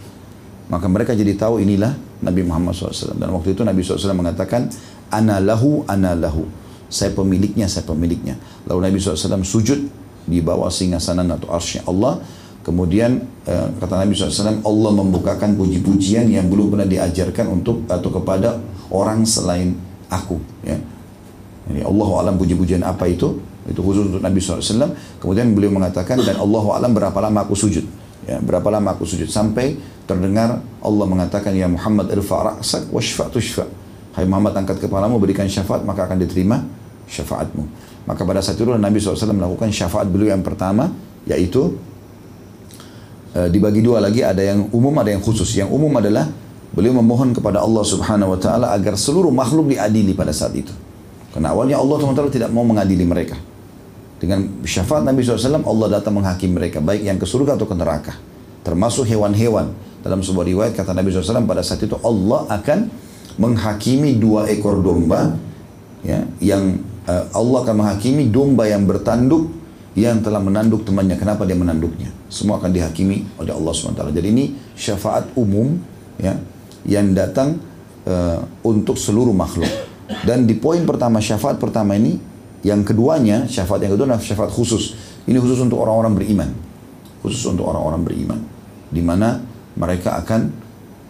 Maka mereka jadi tahu inilah Nabi Muhammad shallallahu alaihi wasallam. Dan waktu itu Nabi shallallahu alaihi wasallam mengatakan, ana lahu, ana lahu, saya pemiliknya, saya pemiliknya. Lalu Nabi shallallahu alaihi wasallam sujud di bawah singgasanan atau arsy Allah. Kemudian kata Nabi shallallahu alaihi wasallam, Allah membukakan puji-pujian yang belum pernah diajarkan untuk atau kepada orang selain aku. Ya. Jadi Allahu alam puji-pujian apa itu? Itu khusus untuk Nabi shallallahu alaihi wasallam. Kemudian beliau mengatakan, dan Allahu alam berapa lama aku sujud? Ya, berapa lama aku sujud? Sampai terdengar Allah mengatakan, ya Muhammad irfa' ra'sak wa syfa' tushfa'. Hai Muhammad, angkat kepalamu, berikan syafaat, maka akan diterima syafaatmu. Maka pada saat itu Nabi shallallahu alaihi wasallam melakukan syafaat beliau yang pertama, yaitu E, dibagi dua lagi, ada yang umum, ada yang khusus. Yang umum adalah beliau memohon kepada Allah subhanahu wa ta'ala agar seluruh makhluk diadili pada saat itu. Karena awalnya Allah subhanahu wa ta'ala tidak mau mengadili mereka. Dengan syafaat Nabi shallallahu alaihi wasallam, Allah datang menghakimi mereka, baik yang ke surga atau ke neraka, termasuk hewan-hewan. Dalam sebuah riwayat kata Nabi shallallahu alaihi wasallam, pada saat itu Allah akan menghakimi dua ekor domba, ya, yang e, Allah akan menghakimi domba yang bertanduk, yang telah menanduk temannya. Kenapa dia menanduknya? Semua akan dihakimi oleh Allah subhanahu wa ta'ala. Jadi ini syafaat umum, ya, yang datang uh, untuk seluruh makhluk. Dan di poin pertama, syafaat pertama ini, yang keduanya, syafaat yang kedua adalah syafaat khusus. Ini khusus untuk orang-orang beriman. Khusus untuk orang-orang beriman. Di mana mereka akan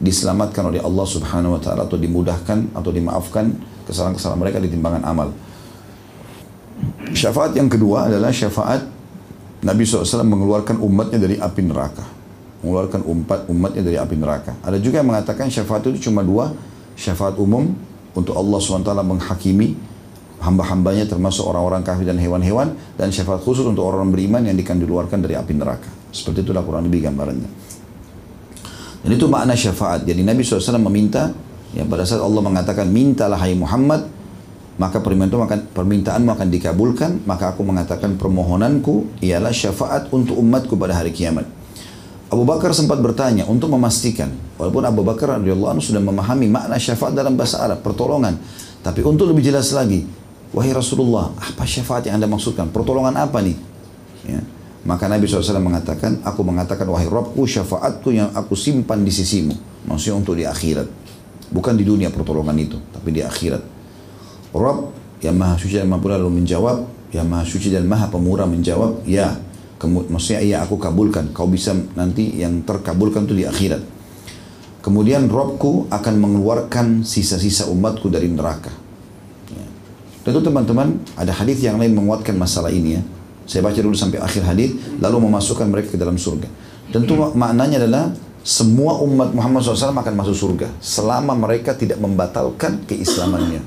diselamatkan oleh Allah subhanahu wa ta'ala, atau dimudahkan atau dimaafkan kesalahan-kesalahan mereka di timbangan amal. Syafaat yang kedua adalah syafaat Nabi shallallahu alaihi wasallam mengeluarkan umatnya dari api neraka. Mengeluarkan umat umatnya dari api neraka. Ada juga yang mengatakan syafaat itu cuma dua. Syafaat umum untuk Allah subhanahu wa ta'ala menghakimi hamba-hambanya termasuk orang-orang kafir dan hewan-hewan. Dan syafaat khusus untuk orang beriman yang akan dikeluarkan dari api neraka. Seperti itulah kurang lebih gambarannya. Dan itu makna syafaat. Jadi Nabi shallallahu alaihi wasallam meminta Ya, pada saat Allah mengatakan, mintalah hai Muhammad, maka permintaanmu akan, permintaanmu akan dikabulkan, maka aku mengatakan permohonanku ialah syafaat untuk umatku pada hari kiamat. Abu Bakar sempat bertanya untuk memastikan, walaupun Abu Bakar radhiyallahu anhu sudah memahami makna syafaat dalam bahasa Arab, pertolongan. Tapi untuk lebih jelas lagi, wahai Rasulullah, apa syafaat yang Anda maksudkan? Pertolongan apa nih? Ya. Maka Nabi shallallahu alaihi wasallam mengatakan, aku mengatakan, wahai Rabbku, syafaatku yang aku simpan di sisimu. Maksudnya untuk di akhirat. Bukan di dunia pertolongan itu, tapi di akhirat. Rabb yang maha suci dan maha pemurah lalu menjawab, yang maha suci dan maha pemurah menjawab, ya, kemudian maksudnya ya aku kabulkan, kau bisa nanti yang terkabulkan itu di akhirat. Kemudian Rabbku akan mengeluarkan sisa-sisa umatku dari neraka. Ya. Tentu teman-teman ada hadis yang lain menguatkan masalah ini ya. Saya baca dulu sampai akhir hadis, lalu memasukkan mereka ke dalam surga. Tentu maknanya adalah semua umat Muhammad shallallahu alaihi wasallam akan masuk surga selama mereka tidak membatalkan keislamannya.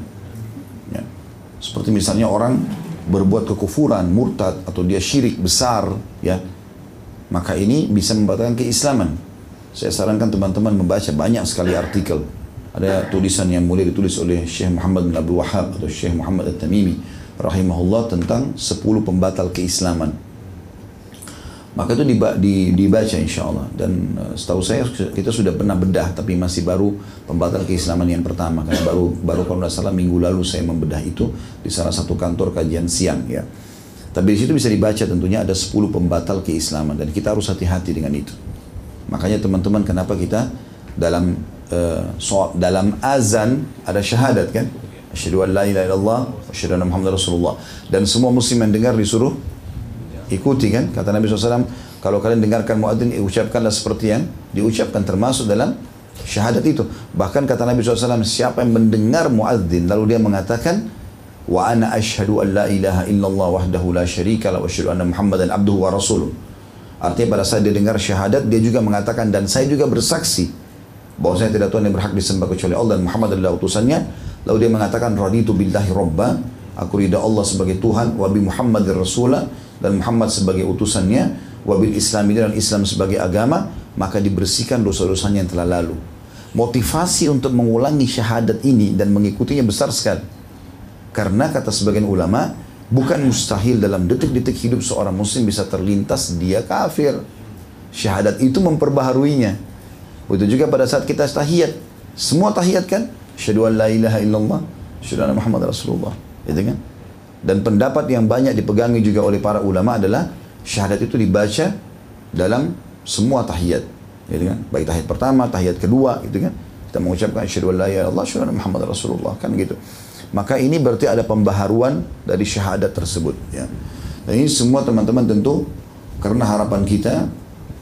Seperti misalnya orang berbuat kekufuran, murtad, atau dia syirik besar, ya, maka ini bisa membatalkan keislaman. Saya sarankan teman-teman membaca banyak sekali artikel. Ada tulisan yang mulia ditulis oleh Syekh Muhammad bin Abdul Wahhab atau Syekh Muhammad al-Tamimi rahimahullah tentang sepuluh pembatal keislaman. Maka itu dibaca insya Allah. Dan setahu saya kita sudah pernah bedah, tapi masih baru pembatal keislaman yang pertama. Karena baru baru kalau tidak salah minggu lalu saya membedah itu di salah satu kantor kajian siang ya. Tapi di situ bisa dibaca tentunya ada sepuluh pembatal keislaman dan kita harus hati-hati dengan itu. Makanya teman-teman kenapa kita dalam uh, so, dalam azan ada syahadat kan? Asyhadu an la ilaha illallah wa asyhadu anna Muhammadar Rasulullah. Dan semua muslim yang dengar disuruh ikuti kan, kata Nabi shallallahu alaihi wasallam, kalau kalian dengarkan muadzin, ucapkanlah seperti yang diucapkan, termasuk dalam syahadat itu. Bahkan kata Nabi shallallahu alaihi wasallam, siapa yang mendengar muadzin, lalu dia mengatakan, wa ana ashadu an la ilaha illallah wahdahu la syarika la wa ashadu anna muhammadan abduhu wa rasuluh. Artinya pada saat dia dengar syahadat, dia juga mengatakan, dan saya juga bersaksi, bahwasanya tidak Tuhan yang berhak disembah kecuali Allah dan Muhammad adalah utusannya. Lalu dia mengatakan, raditu billahi robba, aku ridha Allah sebagai Tuhan, wa bi Muhammadir Rasulah, dan Muhammad sebagai utusannya, wabil Islami dan Islam sebagai agama, maka dibersihkan dosa-dosanya yang telah lalu. Motivasi untuk mengulangi syahadat ini dan mengikutinya besar sekali. Karena kata sebagian ulama, bukan mustahil dalam detik-detik hidup seorang muslim bisa terlintas dia kafir. Syahadat itu memperbaharuinya. Begitu juga pada saat kita tahiyat. Semua tahiyat kan? Asyhadu an la ilaha illallah, asyhadu anna Muhammadar Rasulullah. Gitu kan? Dan pendapat yang banyak dipegangi juga oleh para ulama adalah syahadat itu dibaca dalam semua tahiyat, gitu kan? Baik tahiyat pertama, tahiyat kedua, gitu kan? Kita mengucapkan asyhadu an la ilaha illallah, asyhadu anna Muhammadar Rasulullah, kan gitu. Maka ini berarti ada pembaharuan dari syahadat tersebut. Ya. Dan ini semua teman-teman tentu karena harapan kita,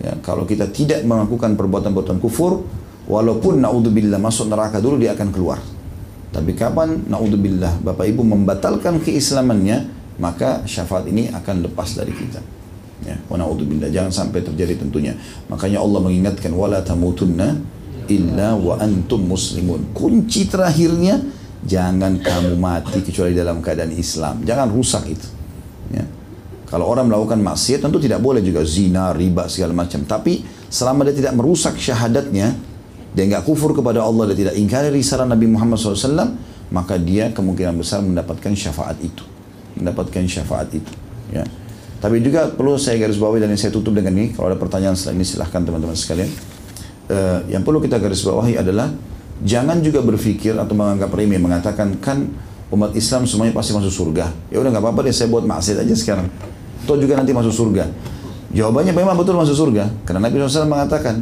ya, kalau kita tidak melakukan perbuatan-perbuatan kufur, walaupun naudzubillah masuk neraka dulu dia akan keluar. Tapi kapan naudzubillah Bapak Ibu membatalkan keislamannya, maka syafaat ini akan lepas dari kita. Ya, wa naudzubillah, jangan sampai terjadi tentunya. Makanya Allah mengingatkan wala tamutunna illa wa antum muslimun. Kunci terakhirnya, jangan kamu mati kecuali dalam keadaan Islam. Jangan rusak itu. Ya. Kalau orang melakukan maksiat tentu tidak boleh juga zina, riba segala macam. Tapi selama dia tidak merusak syahadatnya, dia enggak kufur kepada Allah, dia tidak ingkari risalah Nabi Muhammad shallallahu alaihi wasallam, maka dia kemungkinan besar mendapatkan syafaat itu. Mendapatkan syafaat itu. Ya. Tapi juga perlu saya garis bawahi dan saya tutup dengan ini. Kalau ada pertanyaan setelah ini silahkan teman-teman sekalian. Uh, yang perlu kita garis bawahi adalah, jangan juga berpikir atau menganggap remeh, mengatakan kan umat Islam semuanya pasti masuk surga. Ya udah enggak apa-apa deh, saya buat maksiat aja sekarang. Atau juga nanti masuk surga. Jawabannya memang betul masuk surga. Karena Nabi shallallahu alaihi wasallam mengatakan,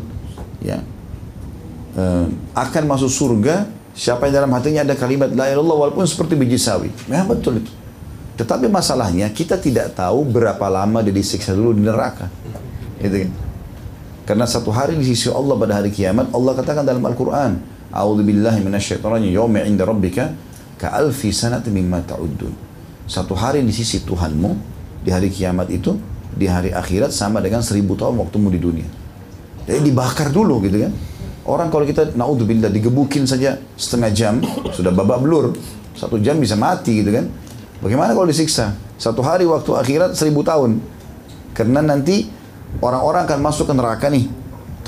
ya, Uh, akan masuk surga siapa yang dalam hatinya ada kalimat la ilaha illallah walaupun seperti biji sawi. Nah betul itu. Tetapi masalahnya kita tidak tahu berapa lama dia disiksa dulu di neraka. Gitu kan? Karena satu hari di sisi Allah pada hari kiamat, Allah katakan dalam Al-Qur'an, "A'udzubillahi minasyaitonirrajim, yauma 'inda rabbika ka'alfi sanatin mimma ta'uddun." Satu hari di sisi Tuhanmu di hari kiamat itu, di hari akhirat sama dengan seribu tahun waktumu di dunia. Jadi dibakar dulu gitu kan. Orang kalau kita naudzubillah digebukin saja setengah jam, sudah babak belur. Satu jam bisa mati gitu kan. Bagaimana kalau disiksa? Satu hari waktu akhirat seribu tahun. Karena nanti orang-orang akan masuk ke neraka nih.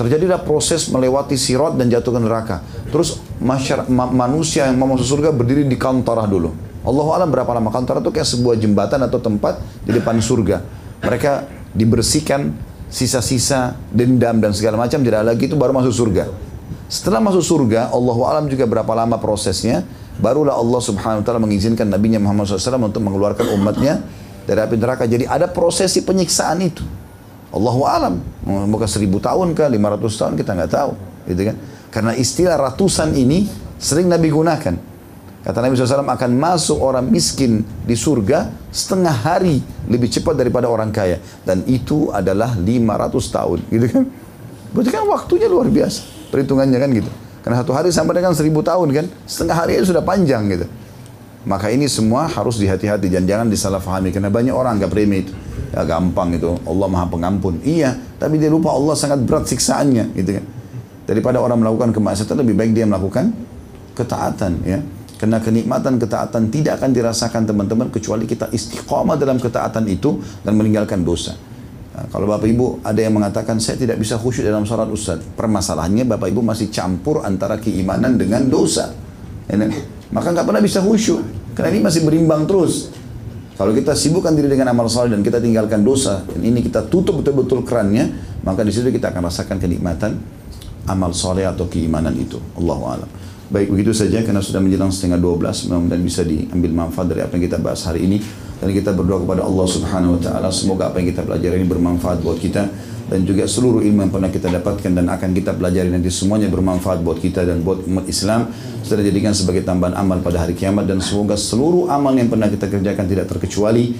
Terjadilah proses melewati sirat dan jatuh ke neraka. Terus masyarakat, ma manusia yang mau masuk surga berdiri di kantarah dulu. Allahu a'lam berapa lama. Kantarah itu kayak sebuah jembatan atau tempat di depan surga. Mereka dibersihkan sisa-sisa dendam dan segala macam, tidak lagi, itu baru masuk surga. Setelah masuk surga, Allahu a'lam juga berapa lama prosesnya, barulah Allah subhanahu wa ta'ala mengizinkan Nabi Muhammad shallallahu alaihi wasallam untuk mengeluarkan umatnya dari api neraka. Jadi ada prosesi penyiksaan itu. Allahu alam, bukan seribu tahun ke lima ratus tahun, kita nggak tahu, gitu kan? Karena istilah ratusan ini sering Nabi gunakan. Kata Nabi shallallahu alaihi wasallam akan masuk orang miskin di surga setengah hari lebih cepat daripada orang kaya, dan itu adalah lima ratus tahun, gitu kan? Berarti kan waktunya luar biasa, perhitungannya kan gitu. Karena satu hari sama dengan seribu tahun kan, setengah hari itu sudah panjang gitu. Maka ini semua harus dihati-hati, jangan-jangan disalahfahami, karena banyak orang anggap remeh itu. Ya gampang itu, Allah maha pengampun. Iya, tapi dia lupa Allah sangat berat siksaannya, gitu kan. Daripada orang melakukan kemaksiatan, lebih baik dia melakukan ketaatan, ya. Karena kenikmatan ketaatan tidak akan dirasakan teman-teman, kecuali kita istiqamah dalam ketaatan itu dan meninggalkan dosa. Nah, kalau Bapak Ibu ada yang mengatakan, saya tidak bisa khusyuk dalam sholat Ustaz. Permasalahannya Bapak Ibu masih campur antara keimanan dengan dosa. Ya, maka nggak pernah bisa khusyuk, karena ini masih berimbang terus. Kalau kita sibukkan diri dengan amal saleh dan kita tinggalkan dosa, dan ini kita tutup betul-betul kerannya, maka di situ kita akan rasakan kenikmatan amal saleh atau keimanan itu. Allahu a'lam. Baik, begitu saja karena sudah menjelang setengah dua belas, mudah-mudahan bisa diambil manfaat dari apa yang kita bahas hari ini. Dan kita berdoa kepada Allah Subhanahu wa taala semoga apa yang kita pelajari ini bermanfaat buat kita, dan juga seluruh ilmu yang pernah kita dapatkan dan akan kita pelajari nanti semuanya bermanfaat buat kita dan buat umat Islam. Kita jadikan sebagai tambahan amal pada hari kiamat, dan semoga seluruh amal yang pernah kita kerjakan tidak terkecuali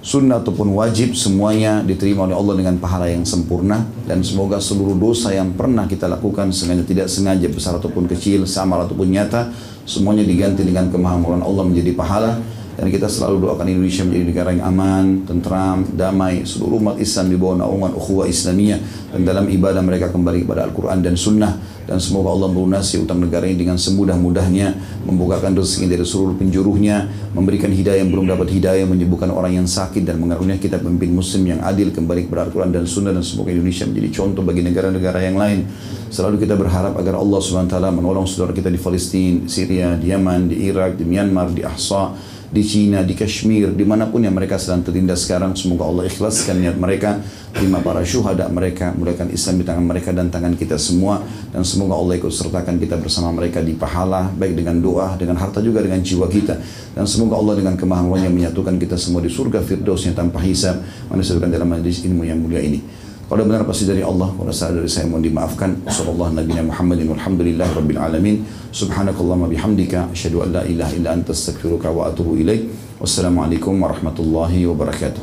sunnah ataupun wajib, semuanya diterima oleh Allah dengan pahala yang sempurna. Dan semoga seluruh dosa yang pernah kita lakukan sengaja tidak sengaja, besar ataupun kecil, samar ataupun nyata, semuanya diganti dengan kemahamurahan Allah menjadi pahala. Dan kita selalu doakan Indonesia menjadi negara yang aman, tentram, damai, seluruh umat Islam di bawah naungan ukhuwah Islamiyah, dan dalam ibadah mereka kembali kepada Al-Quran dan Sunnah. Dan semoga Allah melunasi utang negara ini dengan semudah-mudahnya, membukakan rezeki dari seluruh penjuruhnya, memberikan hidayah yang belum dapat hidayah, menyembuhkan orang yang sakit, dan mengaruniakan kita pemimpin muslim yang adil kembali kepada Al-Quran dan Sunnah. Dan semoga Indonesia menjadi contoh bagi negara-negara yang lain. Selalu kita berharap agar Allah subhanahu wa taala menolong saudara kita di Palestina, Syria, di Yaman, di Irak, di Myanmar, di Ahsa, di Cina, di Kashmir, dimanapun yang mereka sedang tertindas sekarang, semoga Allah ikhlaskan niat mereka, terima para syuhada mereka, mudahkan Islam di tangan mereka dan tangan kita semua, dan semoga Allah ikut sertakan kita bersama mereka di pahala, baik dengan doa, dengan harta juga dengan jiwa kita, dan semoga Allah dengan kemahamwaannya menyatukan kita semua di surga firdausnya tanpa hisab, menyatukan dalam majlis ilmu yang mulia ini. Kalau benar pasti dari Allah, kalau salah dari saya mohon dimaafkan. Sallallahu Nabi Muhammadin walhamdulillahi rabbil alamin. Subhanakallahumma bihamdika asyhadu an la ilaha illa anta astaghfiruka wa atubu ilaik. Wassalamualaikum warahmatullahi wabarakatuh.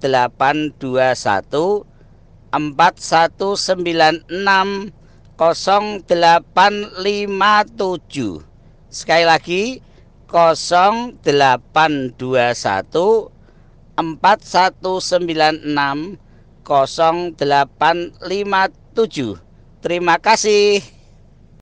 delapan dua satu empat satu sembilan enam nol delapan lima tujuh. Sekali lagi nol delapan dua satu empat satu sembilan enam nol delapan lima tujuh. Terima kasih.